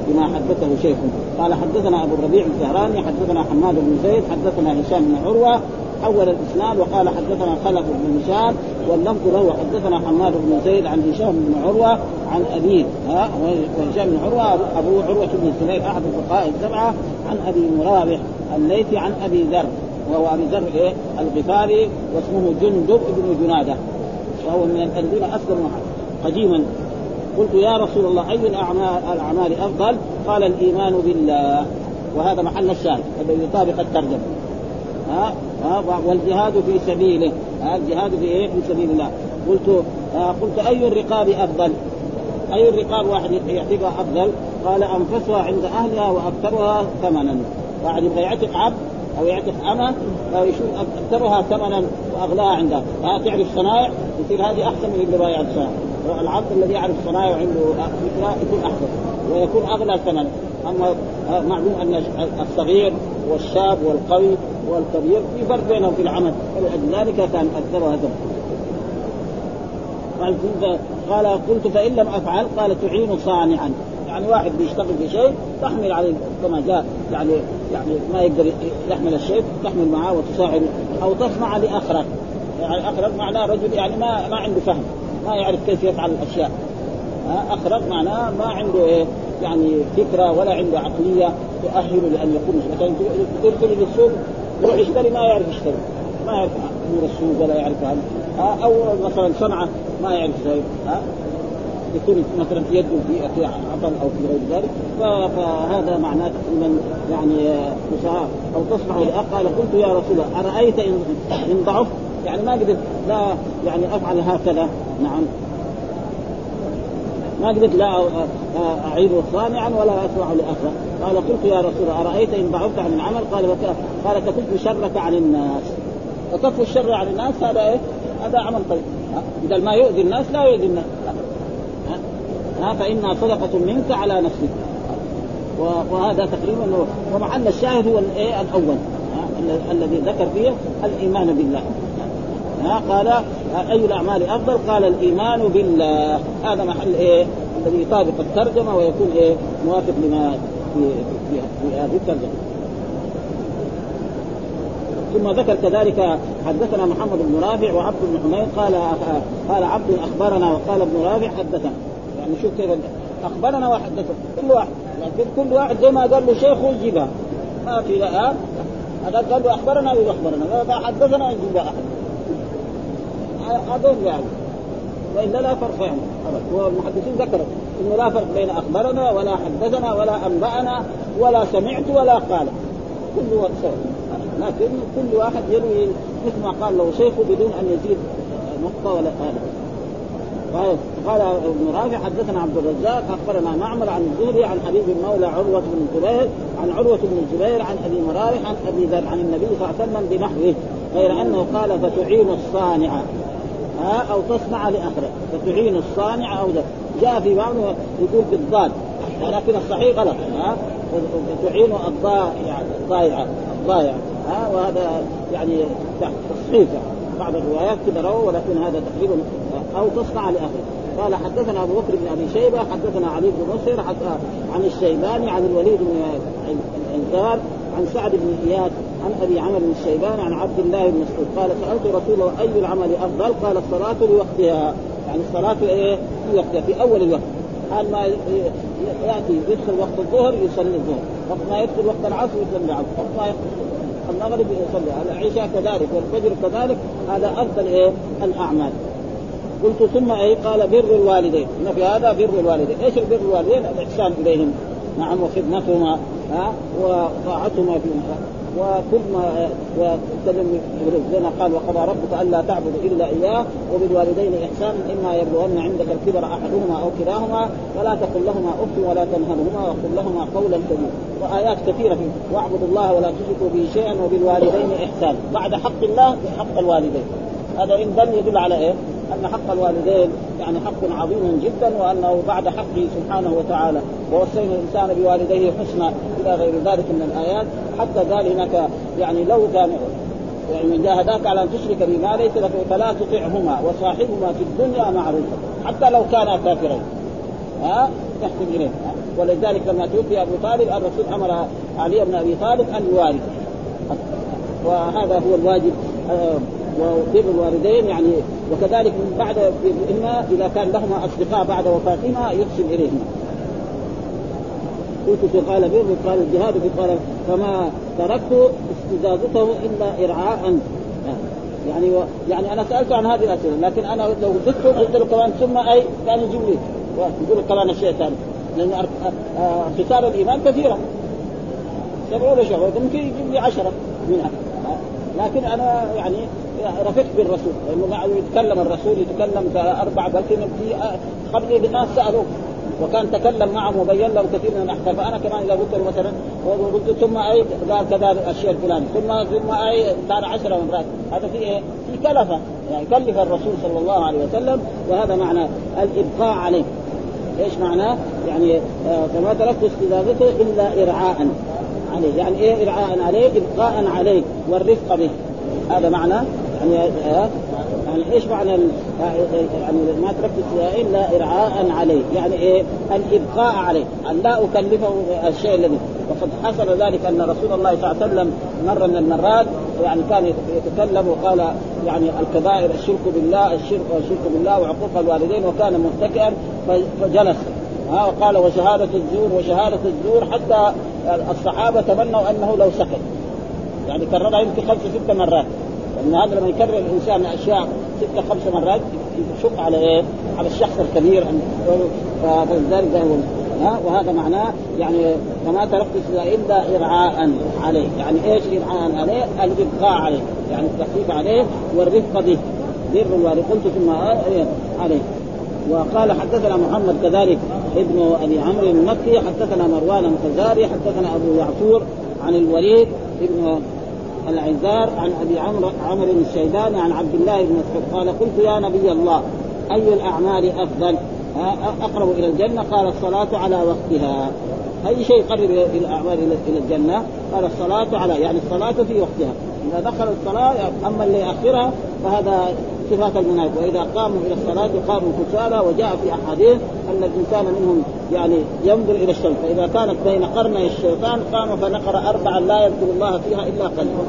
بما حدثه شيخه. قال حدثنا أبو الربيع الزهراني حدثنا حماد بن زيد حدثنا هشام بن عروة أول الإسلام، وقال حدثنا خلف بن هشام، واللفظ له حدثنا حماد بن زيد عن هشام بن عروة عن أبيه، وهشام بن عروة أبو عروة بن الزبير أحد الفقهاء السبعة، عن أبي مرابح الليثي عن أبي ذر، وهو أبو ذر الغفاري، واسمه جندب بن جنادة، وهو من الذين أسلموا قديما. قلت يا رسول الله أي الأعمال أفضل؟ قال الإيمان بالله، وهذا محل الشاهد الذي يطابق الترجمة. والجهاد في سبيله، الجهاد في سبيل الله. قلت أي الرقاب أفضل؟ أي الرقاب واحد يعتقها أفضل؟ قال أنفسها عند أهلها وأكثرها ثمنا. واحد يبغى يعتق عبد أو يعتق أمة أو يشوف أكثرها ثمنا وأغلاها عنده، تعرف صنايع يصير هذه أحسن من اللي بايع الشاه. العبد الذي يعرف صنايع وعنده فكرة يكون أحسن ويكون أغلى ثمنا. أما معلوم أن الصغير والشاب والقوي والكبير في فرق بينهم في العمل، ولذلك كان أكثرها ثمنا. قال قلت فإن لم أفعل؟ قال تعين صانعا، يعني واحد بيشتغل بشيء تحمل عليه كما جاء، يعني ما يقدر يحمل الشيء تحمل معاه وتساعد أو تصنع لآخرك. يعني آخرك معناه رجل يعني ما عنده فهم، ما يعرف كيف يفعل الأشياء. آخرك معناه ما عنده يعني فكرة ولا عنده عقلية تؤهله لأن يكون مثلا ترسل للسوق يروح يشتري ما يعرف يشتري، ما يعرف أمور السوق ولا يعرف أو مثلا صنعة ما يعرف شيء، يكون مثلا في يده في عطل أو في غير ذلك. فهذا معناه من يعني مساعد أو تصنع لأقل. قلت يا رسول الله أرأيت إن ضعف؟ يعني ما قدرت لا يعني أفعل هكذا، نعم ما قدرت لا أعيد صانعا ولا أسرع لأخر. قال قلت يا رسول الله أرأيت إن ضعفت عن العمل؟ قال تكف شرك عن الناس. وكف الشر عن الناس هذا هذا عمل طيب، بدل ما يؤذي الناس لا يؤذي الناس. فإنها صدقة منك على نفسك. وهذا تقريبا ومحل الشاهد هو الأول الذي ذكر فيه الإيمان بالله. قال أي الأعمال أفضل؟ قال الإيمان بالله، هذا محل الذي يطابق الترجمة ويكون موافق لما في هذه الترجمة. ثم ذكر كذلك حدثنا محمد بن رافع وعبد بن حميد قال عبد أخبرنا وقال ابن رافع حدثنا. يعني شوف كيف أخبرنا وحدثنا كل واحد، لكن كل واحد زي ما قال له شيخه يجيبها، ما في لا هذا قال له أخبرنا ولا أخبرنا هذا حدثنا يجيبها أحد أظن يعني، وإلا لا فرق يعني. والمحدثين ذكروا إنه لا فرق بين أخبرنا ولا حدثنا ولا أنبأنا ولا سمعت ولا قال، كل واحد سواء، لكن كل واحد يروي مثل ما قال له شيخه بدون أن يزيد نقطة ولا قال. قال ابن رافع حدثنا عبد الرزاق أخبرنا معمر عن الزهري عن حبيب المولى عروة بن الزبير عن عروة بن الزبير عن أبي مرارح عن أبي ذر عن النبي صلى الله عليه وسلم بنحوه، غير أنه قال فتعين الصانع أو تصنع لآخره، فتعين الصانع أو ذا جاء في معنى يقول بالضاد، لكن الصحيح غلط، فتعين الضائعة الضائعة، وهذا يعني تصحيح بعض الروايات كده روى، ولكن هذا تقريبا أو تصنع لآخره. قال حدثنا أبو بكر ابن أبي شيبة حدثنا علي بن نصر عن الشيباني عن الوليد بن عازر عن سعد بن إياد عن أبي عمرو بن الشيباني عن عبد الله بن مسعود قال سألت رسول الله أي العمل أفضل؟ قال الصلاة لوقتها، يعني الصلاة في وقتها في أول الوقت، حال ما يأتي يدخل وقت الظهر يصلي الظهر، وقت ما يدخل وقت العصر يصلي العصر، وقت ما يدخل المغرب يصلي، العشاء كذلك والفجر كذلك، هذا أفضل الأعمال. قلت ثم قال بر الوالدين، إن في هذا بر الوالدين، إيش البر الوالدين؟ الإحسان إليهم نعم وخدمتهما وطاعتهما في وكل ما وتكلم ربنا قال وقضى ربك ألا تعبد إلا إياه وبالوالدين إحسانا إما يبلغن عندك الكبر أحدهما أو كلاهما فلا تقل لهما أف ولا تنهرهما وقل لهما قولا كريما، وآيات كثيرة فيه واعبدوا الله ولا تشركوا به شيئا وبالوالدين إحسانا بعد حق الله حق الوالدين. هذا إن دل يدل على أن حق الوالدين يعني حق عظيم جدا، وأنه بعد حقه سبحانه وتعالى ووصينا الإنسان بوالديه حسنا إلى غير ذلك من الآيات، حتى قال هناك يعني لو كان يعني جاهداك على أن تشرك بما ليس لك فلا تطعهما وصاحبهما في الدنيا معروفا حتى لو كانا كافرين تحكم إليه. ولذلك لما توفي أبو طالب الرسول أمر علي بن أبي طالب أن يوارث، وهذا هو الواجب وبر الوالدين يعني. وكذلك من بعد إما إذا كان لهما أصدقاء بعد وفاتهما يحسن إليهما. قلت قال بر قال الجهاد قال فما تركت استجازته إلا إرعاء يعني أنا سألت عن هذه الأسئلة، لكن أنا لو ذكرت قلت له كمان ثم كان يجيب لي يقول كمان الشيء ثاني، لأن خسار الإيمان كثيرة 7 أشهر ممكن يجيب لي 10 منها، لكن أنا يعني رفقت بالرسول لأنه معه يتكلم الرسول يتكلم ك4 بلكن في 5 ناس سألوه وكان تكلم معهم وبين لهم كثير من الأحكام. فأنا كمان إذا قلت مثلا وقلت ثم قال كذا الشيء الفلاني ثم صار 10 مرات، هذا في في كلفة يعني كلف الرسول صلى الله عليه وسلم، وهذا معنى الإبقاء عليه. إيش معناه؟ يعني فما تركت استجازته إلا إرعاء عليه، يعني إرعاء عليه إبقاء عليه والرفق به، هذا معنى يعني إيش معنى يعني ما تركت إلا إرعاء عليه، يعني الإبقاء عليه أن لا أكلفه الشيء الذي. وقد حصل ذلك أن رسول الله صلى الله عليه وسلم مرة من المرات يعني كان يتكلم وقال يعني الكبائر الشرك بالله وعقوق الوالدين، وكان متكئا فجلس وقال وشهادة الزور حتى الصحابة تمنوا أنه لو سكت، يعني كررها يمكن 5-6 مرات، لأن هذا لما يكرر الإنسان أشياء 6-5 مرات يشق على على الشخص الكبير، فذلك هو وهذا معناه يعني فما تركت إلا إرعاء عليه، يعني إيش إرعاء عليه؟ الإبقاء عليه يعني التخفيف عليه والرفق به بر الوالدين. قلت ثم عليه. وقال حدثنا محمد كذلك ابن أبي عمرو المكي حدثنا مروان الخزاري حدثنا أبو يعفور عن الوليد ابن العزار عن أبي عمرو الشيباني عن عبد الله بن مسعود قال قلت يا نبي الله أي الأعمال أفضل أقرب إلى الجنة؟ قال الصلاة على وقتها. أي شيء يقرب الأعمال إلى الجنة؟ قال الصلاة على يعني الصلاة في وقتها، إذا دخل الصلاة أما اللي أخرها فهذا صفات المنافق، وإذا قاموا إلى الصلاة قاموا كسالى، وجاء في أحاديث أن الإنسان منهم يعني ينظر إلى الشمس، فإذا كانت بين قرني الشيطان قام فنقر 4 لا يذكر الله فيها إلا قليلا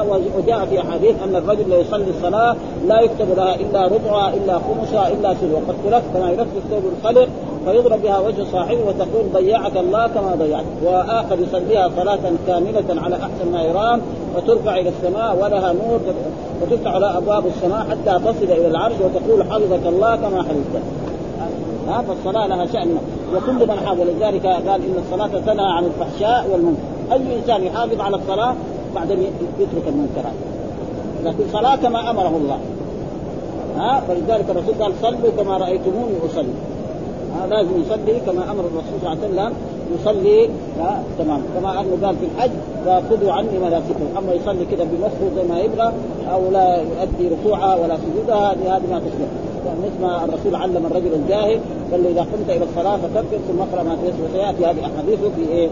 ركعة. وجاء في أحاديث أن الرجل لا يصلي الصلاة لا يكتب لها إلا ربعها إلا خمسها إلا سلوها. قد تلف كما يلف الثوب الخلق فيضرب بها وجه صاحبه وتقول ضيعك الله كما ضيعت. وآخر يصليها صلاة كاملة على أحسن ما يرام وترفع إلى السماء ولها نور وتفتح لها أبواب السماء حتى تصل إلى العرش وتقول حفظك الله كما حفظتك. فالصلاة لها شأن وكل من حافظ. لذلك قال إن الصلاة تنهى عن الفحشاء والمنكر. أي إنسان يحافظ على الصلاة بعدين يترك المنكرات. لكن صلاة كما أمره الله. فلذلك الرسول قال صلوا كما رأيتموني أصلي. لازم يصلي كما أمر الرسول صلى الله عليه وسلم يصلي. تمام كما أنه قال في الحج فخذوا عني مناسككم. أما يصلي كده بمصر زي ما يبغى أو لا يؤدي ركوعها ولا سجودها لهذا ما تشبه. مثل ما الرسول علم الرجل الجاهل قال له إذا قمت إلى الصلاة فكبر ثم اقرأ ما تيسر. وسيأتي هذه أحاديث في إيه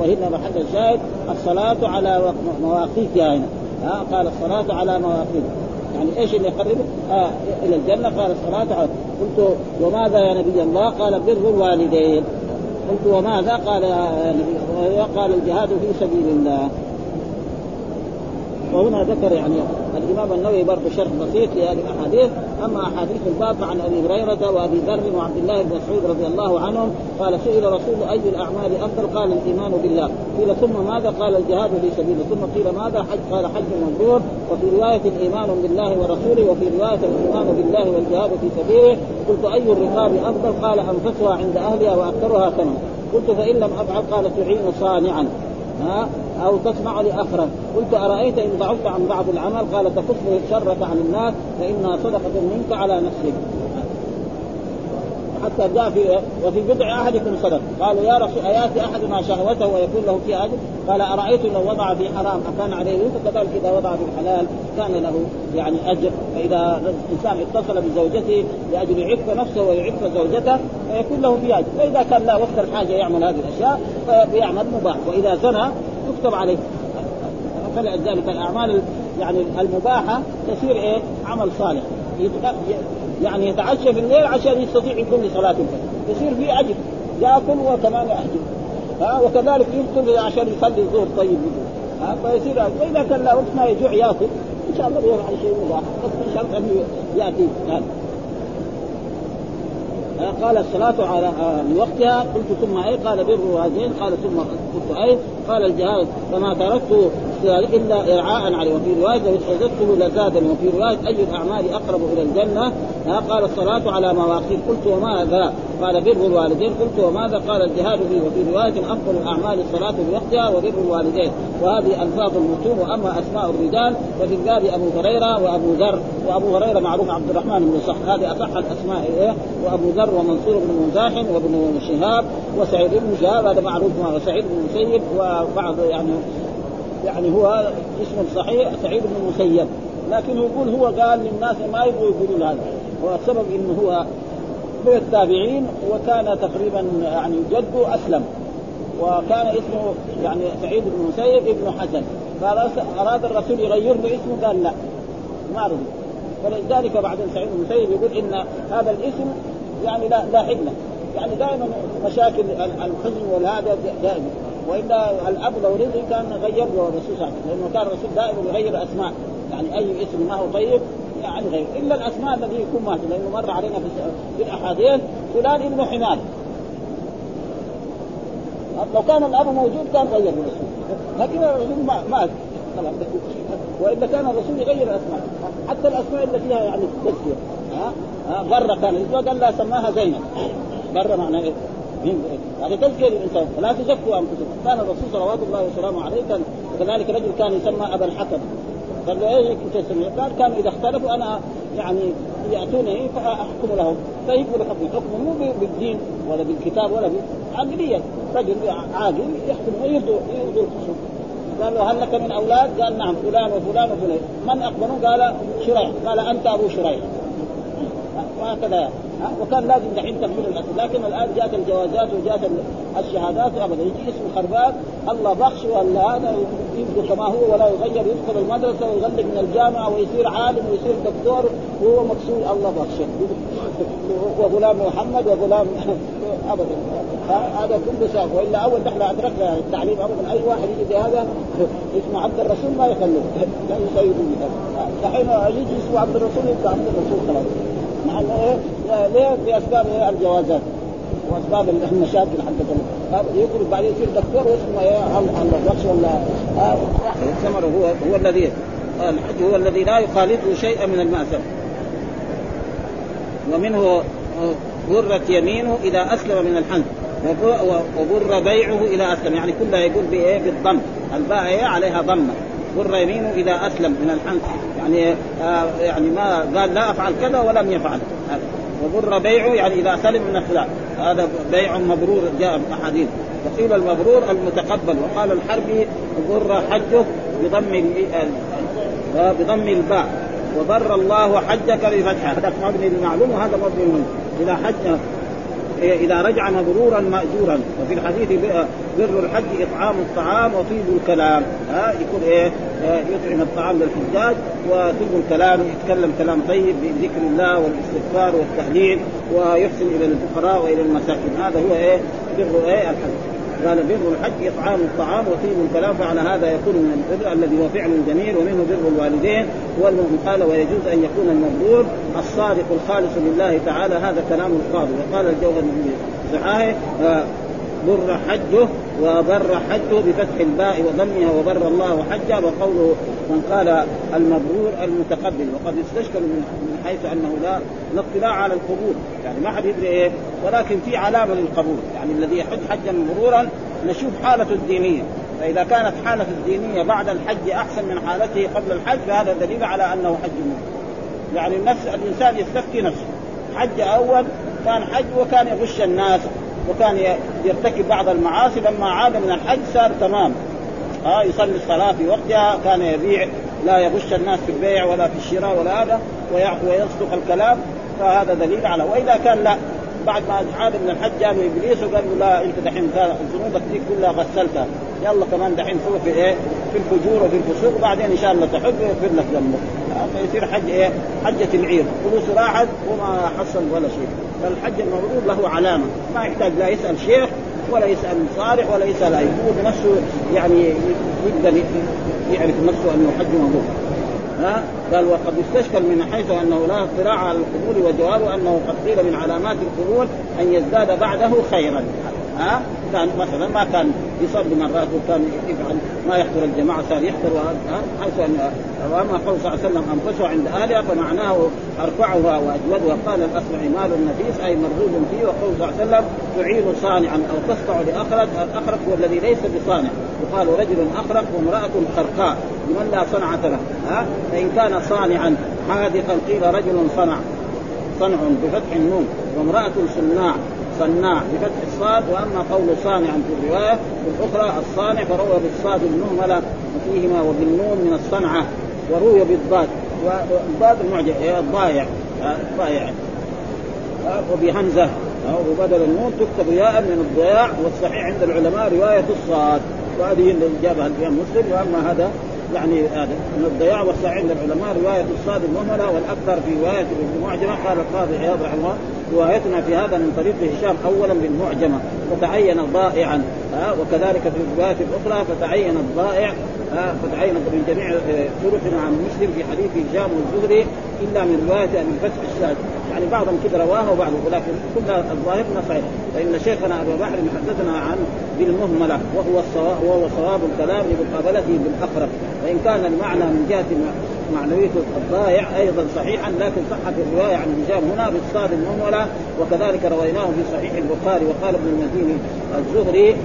وهنا محل الشاهد الصلاة على مواقيتها هنا. قال الصلاة على مواقيتها يعني إيش اللي يقربه إلى الجنة. قال الصلاة على قلت وماذا يا نبي الله؟ قال بر الوالدين. قلت وماذا؟ قال قال الجهاد في سبيل الله. وهنا ذكر يعني الإمام النووي برضه شرح بسيط لهذه الأحاديث. أما أحاديث الباب عن أبي هريرة وأبي ذر وعبد الله بن مسعود رضي الله عنهم قال سئل رسول أي الأعمال أفضل؟ قال الإيمان بالله. قيل ثم ماذا؟ قال الجهاد في سبيله. ثم قيل ماذا؟ حج. قال حج مبرور. وفي رواية الإيمان بالله ورسوله. وفي رواية الإيمان بالله والجهاد في سبيله. قلت أي الرقاب أفضل؟ قال أنفسها عند أهلها وأكثرها ثمنا. قلت فإن لم أفعل؟ قال تعين صانعا أو تسمع لأخرى. قلت أرأيت إن ضعفت عن بعض العمل؟ قال تكفه الشرة عن الناس فإنها صدقة منك على نفسك. حتى جاء في وفي بدع أحدكم صدق. قالوا يا رسول أياتي أحدنا شهوته ويكون له في أجل؟ قال أرأيت لو وضع في حرام أكان عليه وزر؟ فقال إذا وضع في الحلال كان له يعني أجر. فإذا الإنسان اتصل بزوجته لأجل يعف نفسه ويعف زوجته فيكون له في أجل. فإذا كان لا وقت الحاجة يعمل هذه الأشياء فيعمل مباح. وإذا زنى يكتب عليه. فلذلك الأعمال يعني المباحة تصير إيه عمل صالح. يعني يتعشى في الليل عشان يستطيع يكون لصلاة الفجر يصير فيه أجر يأكل وكمان أجر. وكذلك يدخل عشان يصلي الظهر طيب فيصير أجر. وإذا كان لا وقت ما يجوع يأكل إن شاء الله يروح على شيء مباح بس إن شاء الله أنه يأتي. قال الصلاة على وقتها. قلت ثم أي؟ قال بر هذين. قال ثم قلت أي؟ قال الجهاد. فما تركته إلا إرعاء عليه. وفي رواية لو حزبته لزادني. وفي رواية أي الأعمال أقرب إلى الجنة؟ قال الصلاة على مواقيت. قلت وماذا؟ قال بر الوالدين. قلت وماذا؟ قال الجهاد فيه. وفي رواية أفضل الأعمال الصلاة في وقتها وبر الوالدين. وهذه ألفاظ المتون. وأما أسماء الرجال ففي الباب أبو هريرة وأبو ذر. وأبو هريرة معروف عبد الرحمن بن صخر هذه أصح الأسماء. وأبو ذر ومنصور بن مزاحم وابن شهاب وسعيد بن شهاب هذا معروف مع سعيد بن المسيب. وبعض يعني هو اسم صحيح سعيد بن المسيب لكن يقول هو قال للناس ما يبغوا يقولون هذا. والسبب إنه هو من التابعين وكان تقريبا يعني جده أسلم وكان اسمه يعني سعيد بن المسيب ابن حسن. فأراد الرسول يغير له اسمه قال لا ما رضي. فلذلك بعدين سعيد بن المسيب يقول إن هذا الاسم يعني لا حكمة. يعني دائما مشاكل الحزن والهذا دائما. وإلا الأب لو رضي كان غير له الرسول صلى الله عليه وسلم لأنه كان الرسول دائما يغير أسماء. يعني أي اسم ما هو طيب يعني غير إلا الأسماء الذي يكون ماته. لأنه مر علينا في الأحاديث فلان ابن حماد لو كان الأب موجود كان غير الرسول لكن الرسول مات خلاص. وإذا كان الرسول يغير الأسماء حتى الأسماء التي فيها يعني تذكير بره كان قال لا سماها زينب بره معناه إيه هذا تذكير الإنسان فلا تزكوا أنفسكم. كان الرسول صلوات الله وسلامه عليه وكذلك رجل كان يسمى أبا الحكم قال له إيه كنت تسميه قال كانوا إذا اختلفوا أنا يعني يأتوني فأحكم لهم فيقبل حكمه مو بالدين ولا بالكتاب ولا بالعقلية. رجل عاقل يحكم ويرضي الخصوم. قال له هل لك من أولاد؟ قال نعم فلان وفلان وفلان. من أقبله؟ قال شريح. قال أنت أبو شريح. وهكذا. وكان لازم دحين تغيير الاسم لكن الآن جاءت الجوازات وجاءت الشهادات وأبدا يجي اسم خربان الله بخش ولا هذا يبدو كما هو ولا يغير. يدخل المدرسة ويغلق من الجامعة ويصير عالم ويصير دكتور وهو مكسور الله بخش وغلام محمد وغلام أبدا. هذا كله شاف، وإلا أول دحلة أدركنا التعليم أبدا. أي واحد يجي هذا اسمه عبد الرسول ما يخلوه، لا يسيبون دحين يجي اسمه عبد الرسول يبقى عبد الرسول خلاص. مع إيه؟ ليه؟ بأسباب الجوازات وأسباب المشاكل حتى هذا يقول بعدين يصير دكتور واسمه يا الله ولا الثمر هو الذي الحج هو الذي لا يخالطه شيئا من المأثم، ومنه برت يمينه إذا أسلم من الحنث، وبر بيعه إذا أسلم، يعني كلها يقول بإيه بالضم، البائع عليها ضمة. بر يمينه إذا أسلم من الحنث يعني يعني ما قال لا أفعل كذا ولم يفعل. وبر بيعه يعني إذا سلم من الخلاف، هذا بيع مبرور جاء بأحاديث. وقيل المبرور المتقبل، وقال الحربي بر حجه بضم الباء، وبر الله حجك بفتحه، هذا مبني للمعلوم وهذا مبني للمعلوم. إذا حج إذا رجع مبرورا مأجورا. وفي الحديث بر الحج إطعام الطعام وطيب الكلام، يكون إيه يطعم الطعام للحجاج، وطيب الكلام يتكلم كلام طيب بذكر الله والاستغفار والتهليل، ويحسن إلى الفقراء وإلى المساكين. هذا هو إيه بر إيه الحج. قال بر الحج إطعام الطعام وطيب الكلام، فعلى هذا يكون من البر الذي هو فعل جميل، ومنه بر الوالدين. قال ويجوز أن يكون المبرور الصادق الخالص لله تعالى، هذا كلام القاضي. وقال الجوهري في صحيحه بر حجه، وبر حجه بفتح الباء وضمها، وبر الله حجه. وقوله من قال المبرور المتقبل، وقد استشكل من حيث أنه لا اطلاع على القبول، يعني ما حد يدري إيه، ولكن في علامة للقبول، يعني الذي يحج حجا مرورا نشوف حالته الدينية، فإذا كانت حالة الدينية بعد الحج أحسن من حالته قبل الحج فهذا دليل على أنه حج مرور. يعني نفس الإنسان يستفتي نفسه، حج أول كان حج وكان يغش الناس وكان يرتكب بعض المعاصي، لما عاد من الحج صار تمام، يصلي الصلاة في وقتها، كان يبيع لا يغش الناس في البيع ولا في الشراء ولا هذا، ويصدق الكلام، فهذا دليل على. وإذا كان لا بعد ما عاد من الحج جاء إبليس وقال له لا أنت دحين ذنوبك دي كلها غسلتها، يلا كمان دحين صوف إيه في الفجور وفي الفسوق، بعدين إن شاء الله تحب ويغفر لك ذنبك، فيصير حج إيه حجة العير، فلوس راحت وما حصل ولا شيء. فالحج المبرور له علامة، ما يحتاج لا يسأل شيخ ولا يسأل صالح ولا يسأل أي، هو بنفسه يعني يقدر يعرف نفسه أنه حج مبرور. قال وقد استشكل من حيث أنه لا اطلاع على القبول، وجوابه أنه قد قيل من علامات القبول أن يزداد بعده خيرا، كان مثلا ما كان يصاب بمرات وكان يفعل ما يحضر الجماعة صار يحضر، حيث أن وما قال صلى الله عليه وسلم أنفسه عند أهلها فمعناه أرفعها وأجودها. قال الأصلع مال النفيس أي مرغوب فيه، وقال صلى الله عليه وسلم تعين صانعا أو تصنع لأخرق، الأخرق هو الذي ليس بصانع، وقال رجل أخرق وامرأة خرقاء لمن لا صنعة له، فإن كان صانعا حادقا قيل رجل صنع بفتح النون، وامرأة صناع بفتح الصاد. وأما قول صانع في الرواية الأخرى الصانع فروى بالصاد المهملة فيهما وبالنون من الصنعة، وروي بالضاد والضاد الضايع وبهمزة وبدل النون تكتب ياء من الضياع. والصحيح عند العلماء رواية الصاد، وهذه اللي جابها الإمام مسلم. وأما هذا يعني هذا من الضياع، والصحيح عند العلماء رواية الصاد المهملة، والأكثر في رواية المعجمة. قال القاضي عياض رحمه روايتنا في هذا من طريق هشام أولا بالمعجمة فتعين ضائعا، وكذلك في الروايات الأخرى فتعين الضائع، فتعين من جميع طرقنا عن مسلم في حديث هشام والزهري إلا من رواية أبي الفتح الشاذ، يعني بعضهم كده رواه وبعضهم، ولكن كل الظاهر صحيح. فإن شيخنا أبو بحر حدثنا عن بالمهملة وهو صواب الكلام بمقابلته بالأقرب، فإن كان المعنى من جهة معنوية الضائع أيضا صحيحا، لكن صحة الرواية عن هشام هنا بالصاد المهملة، وكذلك رويناه في صحيح البخاري. وقال ابن المديني الزهري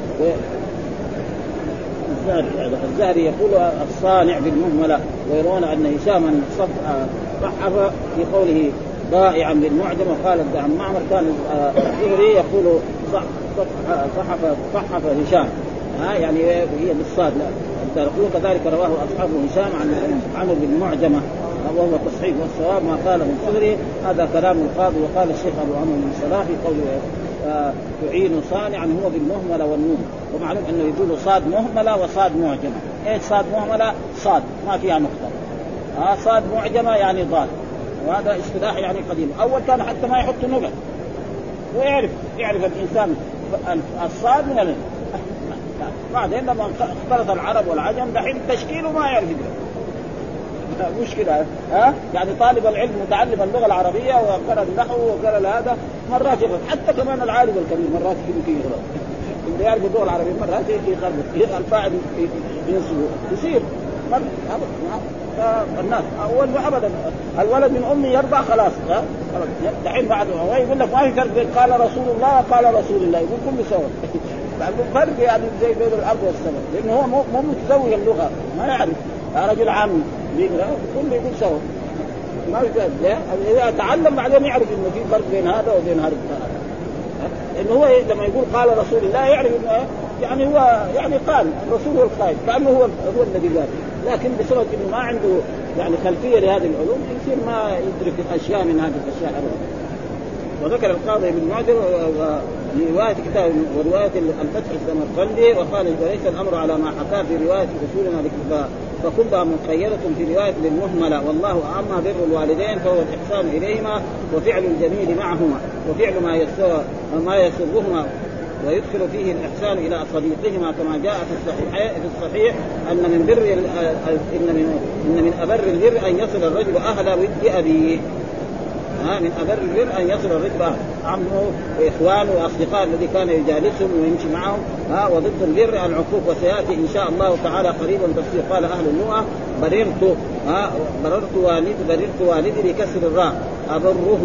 الزهري يقول الصانع بالمهملة، ويرون أن هشاما صحف في قوله ضائعا بالمعجم. وقال عن معمر كان الزهري يقول صحف هشام، يعني هي بالصاد لا يقول. كذلك رواه أصحاب هشام عنه بالمعجمة وهو تصحيح. والصواب ما قاله الزهري، هذا كلام القاضي. وقال الشيخ أبو عمرو بن صلاح في قوله تعين صانعا هو بالمهملة والنون، ومعلوم أنه يقول صاد مهملة وصاد معجمة. إيه صاد مهملة؟ صاد ما فيها نقطة، صاد معجمة يعني ضاد، وهذا اصطلاح يعني قديم. أول كان حتى ما يحط نقط، ويعرف الإنسان الصاد من النبي. بعدين لما اختلط العرب والعجم دحين تشكيله ما يعرف مشكلة ها؟ يعني طالب العلم متعلم اللغة العربية وقرأ النحو وقرأ هذا مرات يغلط، حتى كمان العالم الكبير مرات يغلط، اللي يعرف اللغة العربية مرات يغلط، الفاعل ينصبه يصير مرة الناس أول وأبدا. الولد من أمي يرضع خلاص ها؟ دحين بعده هو يقول لك ما في فرق، قال رسول الله قال رسول الله يقول كل سوا فرق، يعني زي بين الأرض والسماء، لأنه هو مو متزوج اللغة ما يعرف، رجل عامي بيقرأ كله يقول سوا ما يقدر، إذا تعلم بعدين يعرف إنه في فرق بين هذا وبين هذا، إنه هو لما يقول قال رسول الله يعرف إنه يعني هو يعني قال الرسول هو القائد، كأنه هو الذي قال، لكن بسبب إنه ما عنده يعني خلفية لهذه العلوم يصير ما يدرك أشياء من هذه الأشياء الأولى. وذكر القاضي بن معذر رواية كتاب ورواية الفتح الزمرقندي وقال وليس الأمر على ما حكاه في رواية رسولنا لكتاب، فكلها مقيدة في رواية للمهملة. والله أما بر الوالدين فهو الإحسان إليهما وفعل الجميل معهما وفعل ما يسرهما، ويدخل فيه الإحسان إلى صديقهما كما جاء في الصحيح أن من بر إن من أبر البر أن يصل الرجل أهل ود أبيه، من أبر البر أن يصل الرجل عمه وإخوانه وأصدقاء الذي كان يجالسهم ويمشي معهم، وضد البر العقوق، وسيأتي إن شاء الله تعالى قريبا تفسير. قال أهل النوءة بررت والدي لكسر الراء، أبره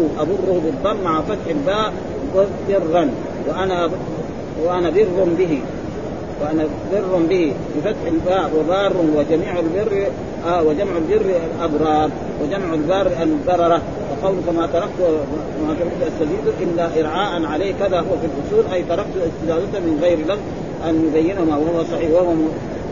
بالضم مع فتح الباء برا، وأنا بر به بفتح الباء وبار، وجمع البر الأبرار وجمع البار البررة. وقول فما تركت أستزيد إلا إرعاء عليه، كذا هو في الأصول، أي تركت استزادة من غير لفظ أن يبينهما وهو صحيح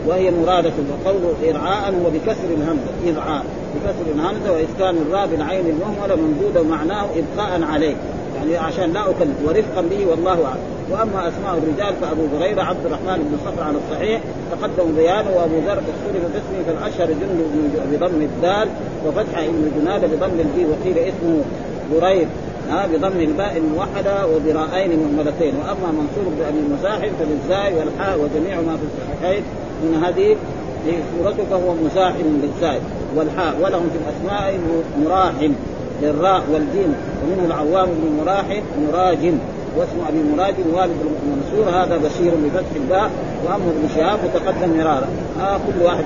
وهي مرادة. وقول إرعاء هو بكسر الهمزة، إرعاء بكسر الهمزة وإسكان الراء بالعين المهملة ممدودة، ومعناه إبقاء عليه، يعني عشان لا أكلف، ورفقا به والله أعلم. وأما أسماء الرجال فأبو هريرة عبد الرحمن بن صخر على الصحيح تقدم بيانه، وأبو ذر اختلف باسمه، فالأشهر جند بضم الدال وفتح ابن جنادة بضم البي، وقيل اسمه جرير بضم الباء الموحدة وبراءين مهملتين. وأما منصور بن أبي مساحب فبالزاي والحاء وجميع ما في الصحيحين من هذه صورته، فهو مساحب بالزاي والحاء. ولهم في الأسماء مراحم للراء والجيم، ومنه العوام بن مراحم مراجم، واسم أبي مراجم والد منصور، هذا بشير بفتح الباء. وأما ابن شهاب تقدم مرارا، كل واحد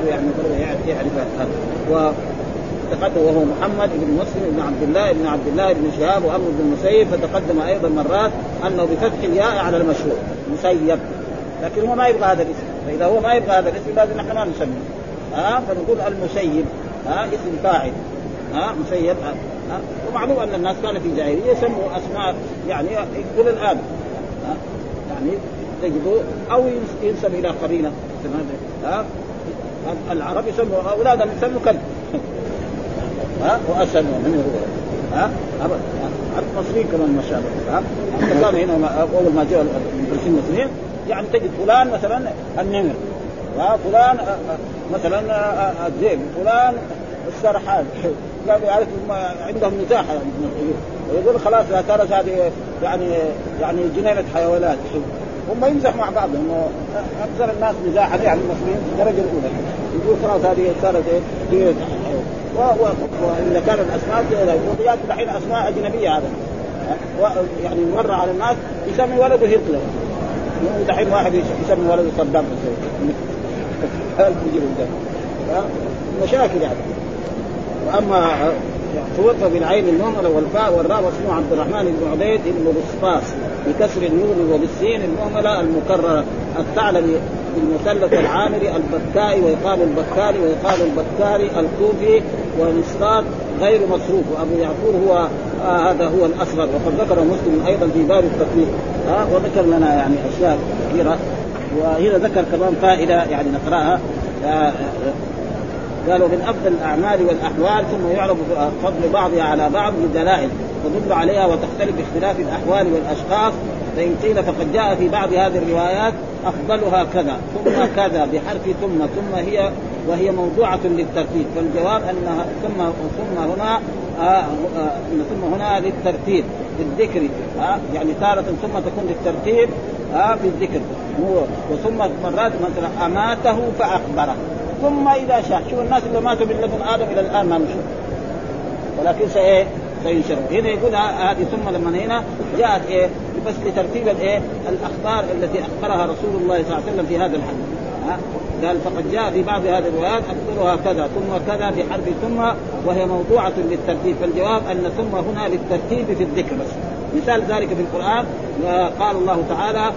يعرف هذا، وتقدم وهو محمد بن مسلم بن عبد الله بن شهاب. وأما ابن المسيب فتقدم أيضا مرات أنه بفتح الياء على المشهور مسيب، لكن هو ما يبغى هذا الاسم، فإذا هو ما يبغى هذا الاسم لازم نحن ما نسميه، فنقول المسيب، اسم فاعل، مسيب. ومعلوم أن الناس كانوا في الجاهلية يسموا أسماء، يعني كل الآن يعني تجدوا أو ينسب إلى قبيلة، العرب يسموا أولادهم يسموا كلب وأسد منه، عرب مصريين كمان ما شاء الله، كانوا هنا أول ما جاءوا المصريين، يعني تجد فلان مثلا النمر، فلان مثلا الذئب، فلان السرحان، قالوا يعرف عندهم مساحة ويقول خلاص لا ترى هذه يعني جنينة حيوانات، هم يمزح مع بعضهم، أكثر الناس مزاحة يعني المصريين درجة الأولى، يقول خلاص هذه صارت جنينة حيوانات، وإن كان الأسماء وضيات الحين أسماء أجنبية، هذا يعني مرة على الناس يسمي ولده هتلر، ودحين واحد يسمي ولده صدام مشاكل يعني. وأما توفى بالعين المهملة والفاء والراء، واسمه عبد الرحمن بن عبيد بن بسطاس بكسر النون وبالسين المهملة المكررة، الثعلبي المثلث العامري البكائي، ويقال البكاري الكوفي، ونصرات غير مصروف. وأبو يعقوب هو هذا هو الأصغر، وقد ذكر مسلم أيضا في باب التقليد، وذكر لنا يعني أشياء كثيرة. وهنا ذكر كمان فائدة يعني نقرأها، قالوا من أفضل الأعمال والأحوال، ثم يعرف فضل بعضها على بعض بالدلائل تدل عليها، وتختلف باختلاف الأحوال والأشخاص، فإن قيل فقد جاء في بعض هذه الروايات أفضلها كذا ثم كذا بحرف ثم هي، وهي موضوعة للترتيب، فالجواب أنها ثم هنا ثم هنا للترتيب بالذكر يعني تارة ثم تكون للترتيب بالذكر وثم مرات مثلا أماته فأخبره ثم إذا شاء. شو الناس اللي ماتوا من لدن آدم إلى الآن ما نشوف ولكن سينشر. هنا يقول هذه ثم لما هنا جاءت بس لترتيب الأخبار التي أخبرها رسول الله صلى الله عليه وسلم في هذا الحديث. قال فقد جاء في بعض هذه الروايات أخبرها كذا ثم كذا بحرف ثم وهي موضوعة للترتيب. فالجواب أن ثم هنا للترتيب في الذكر بس. مثال ذلك في القرآن قال الله تعالى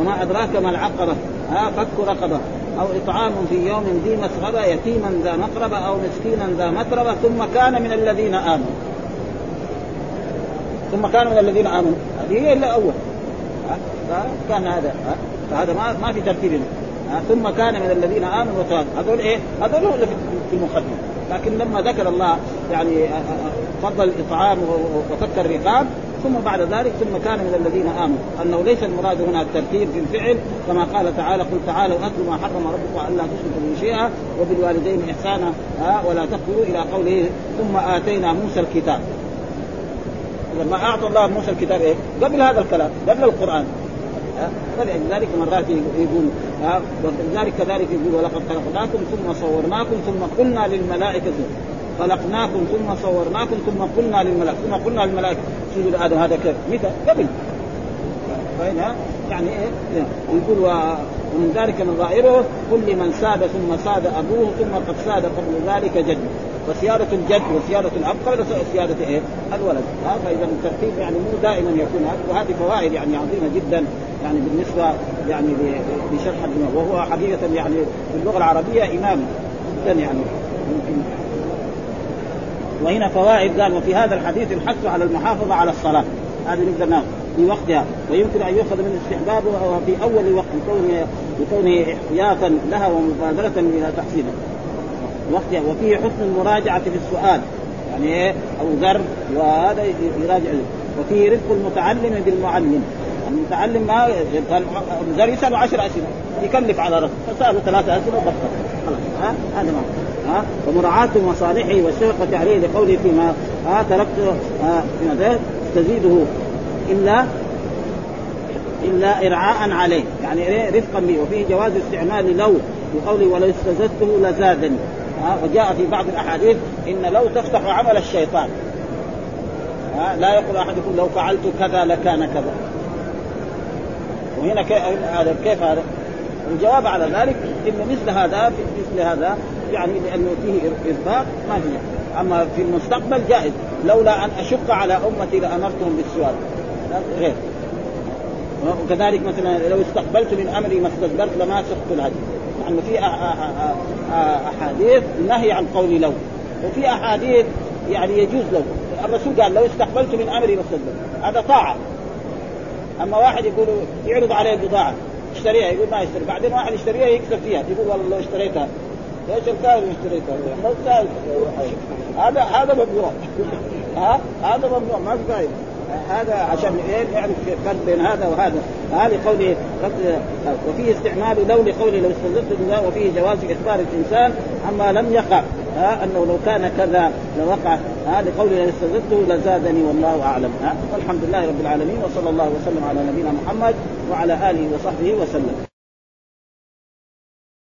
وما أدراك ما العقبة فك رقبة أو إطعام في يوم ذي مسغبة يتيما ذا مقربة أو مسكينا ذا متربة ثم كان من الذين آمنوا. ثم كان من الذين آمنوا هذه هي إلا أول كان هذا فهذا ما في ترتيب. ثم كان من الذين آمنوا وتابعوا هذول هذول هو في المقدمة. لكن لما ذكر الله يعني فضل الإطعام وفك الرقاب ثم بعد ذلك ثم كان من الذين آمنوا أنه ليس المراد هنا الترتيب في الفعل كما قال تعالى قل تعالوا أتلوا ما حرم ربكم ألا تشركوا به شيئا وبالوالدين إحسانا ولا تقتلوا إلى قوله ثم آتينا موسى الكتاب. لما أعطى الله موسى الكتاب قبل هذا الكلام قبل القرآن فلذلك مرات يقول وذلك كذلك يقول ولقد خلقناكم ثم صورناكم ثم قلنا للملائكة خلقناكم ثم صورناكم ثم قلنا للملائكة سجد آدم هذا كذا متى قبل فهنا يعني يقول ومن ذلك من ظاهره كل من ساد ثم ساد أبوه ثم قد ساد قبل ذلك جد وسيادة الجد وسيادة الأب قبل سيادة الولد. فإذا الترتيب يعني مو دائما يكون هذا. وهذه فوائد يعني عظيمة جدا يعني بالنسبة يعني لشرح الدماغ وهو حقيقة يعني باللغة العربية إمام جدا يعني ممكن. وهنا فوائد قال وفي هذا الحديث الحث على المحافظة على الصلاة هذا نقدر ناخذ في وقتها ويمكن أن يؤخذ من استحبابها في أول وقت لكونه احتياطا لها ومبادرة إلى تحسينها وقتها. وفيه حسن المراجعة في السؤال يعني أبو ذر وهذا يراجع. وفيه رفق المتعلم بالمعلم المتعلم ما قال أبو ذر يسأل 10 أسئلة يكلف على رفق فسأله 3 أسئلة وبطل خلاص هذا ما ومراعاة مصالحه والشفقة عليه لقوله فيما تركت تزيده إلا إرعاء عليه يعني رفقا به. وفيه جواز استعمال لو بقوله ولو استزدته لزادني وجاء في بعض الأحاديث إن لو تفتح عمل الشيطان لا يقول أحدكم لو فعلت كذا لكان كذا. وهنا كيف هذا الجواب على ذلك إن مثل هذا يعني لأنه فيه إرفاق ما هي. أما في المستقبل جائز لولا أن أشق على أمتي لأمرتهم بالسؤال غير. وكذلك مثلا لو استقبلت من أمري ما استدبرت لما سقت الهدي لأنه في أحاديث نهي عن قول لو وفي أحاديث يعني يجوز لو. الرسول قال لو استقبلت من أمري ما استدبرت هذا طاعة. أما واحد يقول يعرض عليه بضاعة اشتريها يقول ما اشتري بعدين واحد يشتريها يكسب فيها يقول والله لو اشتريتها ايش الكار اشتريتها لو سال هذا ممنوع هذا ممنوع ما في فائده هذا عشان نعرف الفرق بين هذا وهذا قوله. وفيه استعمال لو لقوله لو استلزمت بالله. وفيه جواز إخبار الإنسان عما لم يقع أنه لو كان كذا لوقع لقوله لو استلزمته لزادني والله أعلم. والحمد لله رب العالمين وصلى الله وسلم على نبينا محمد وعلى آله وصحبه وسلم.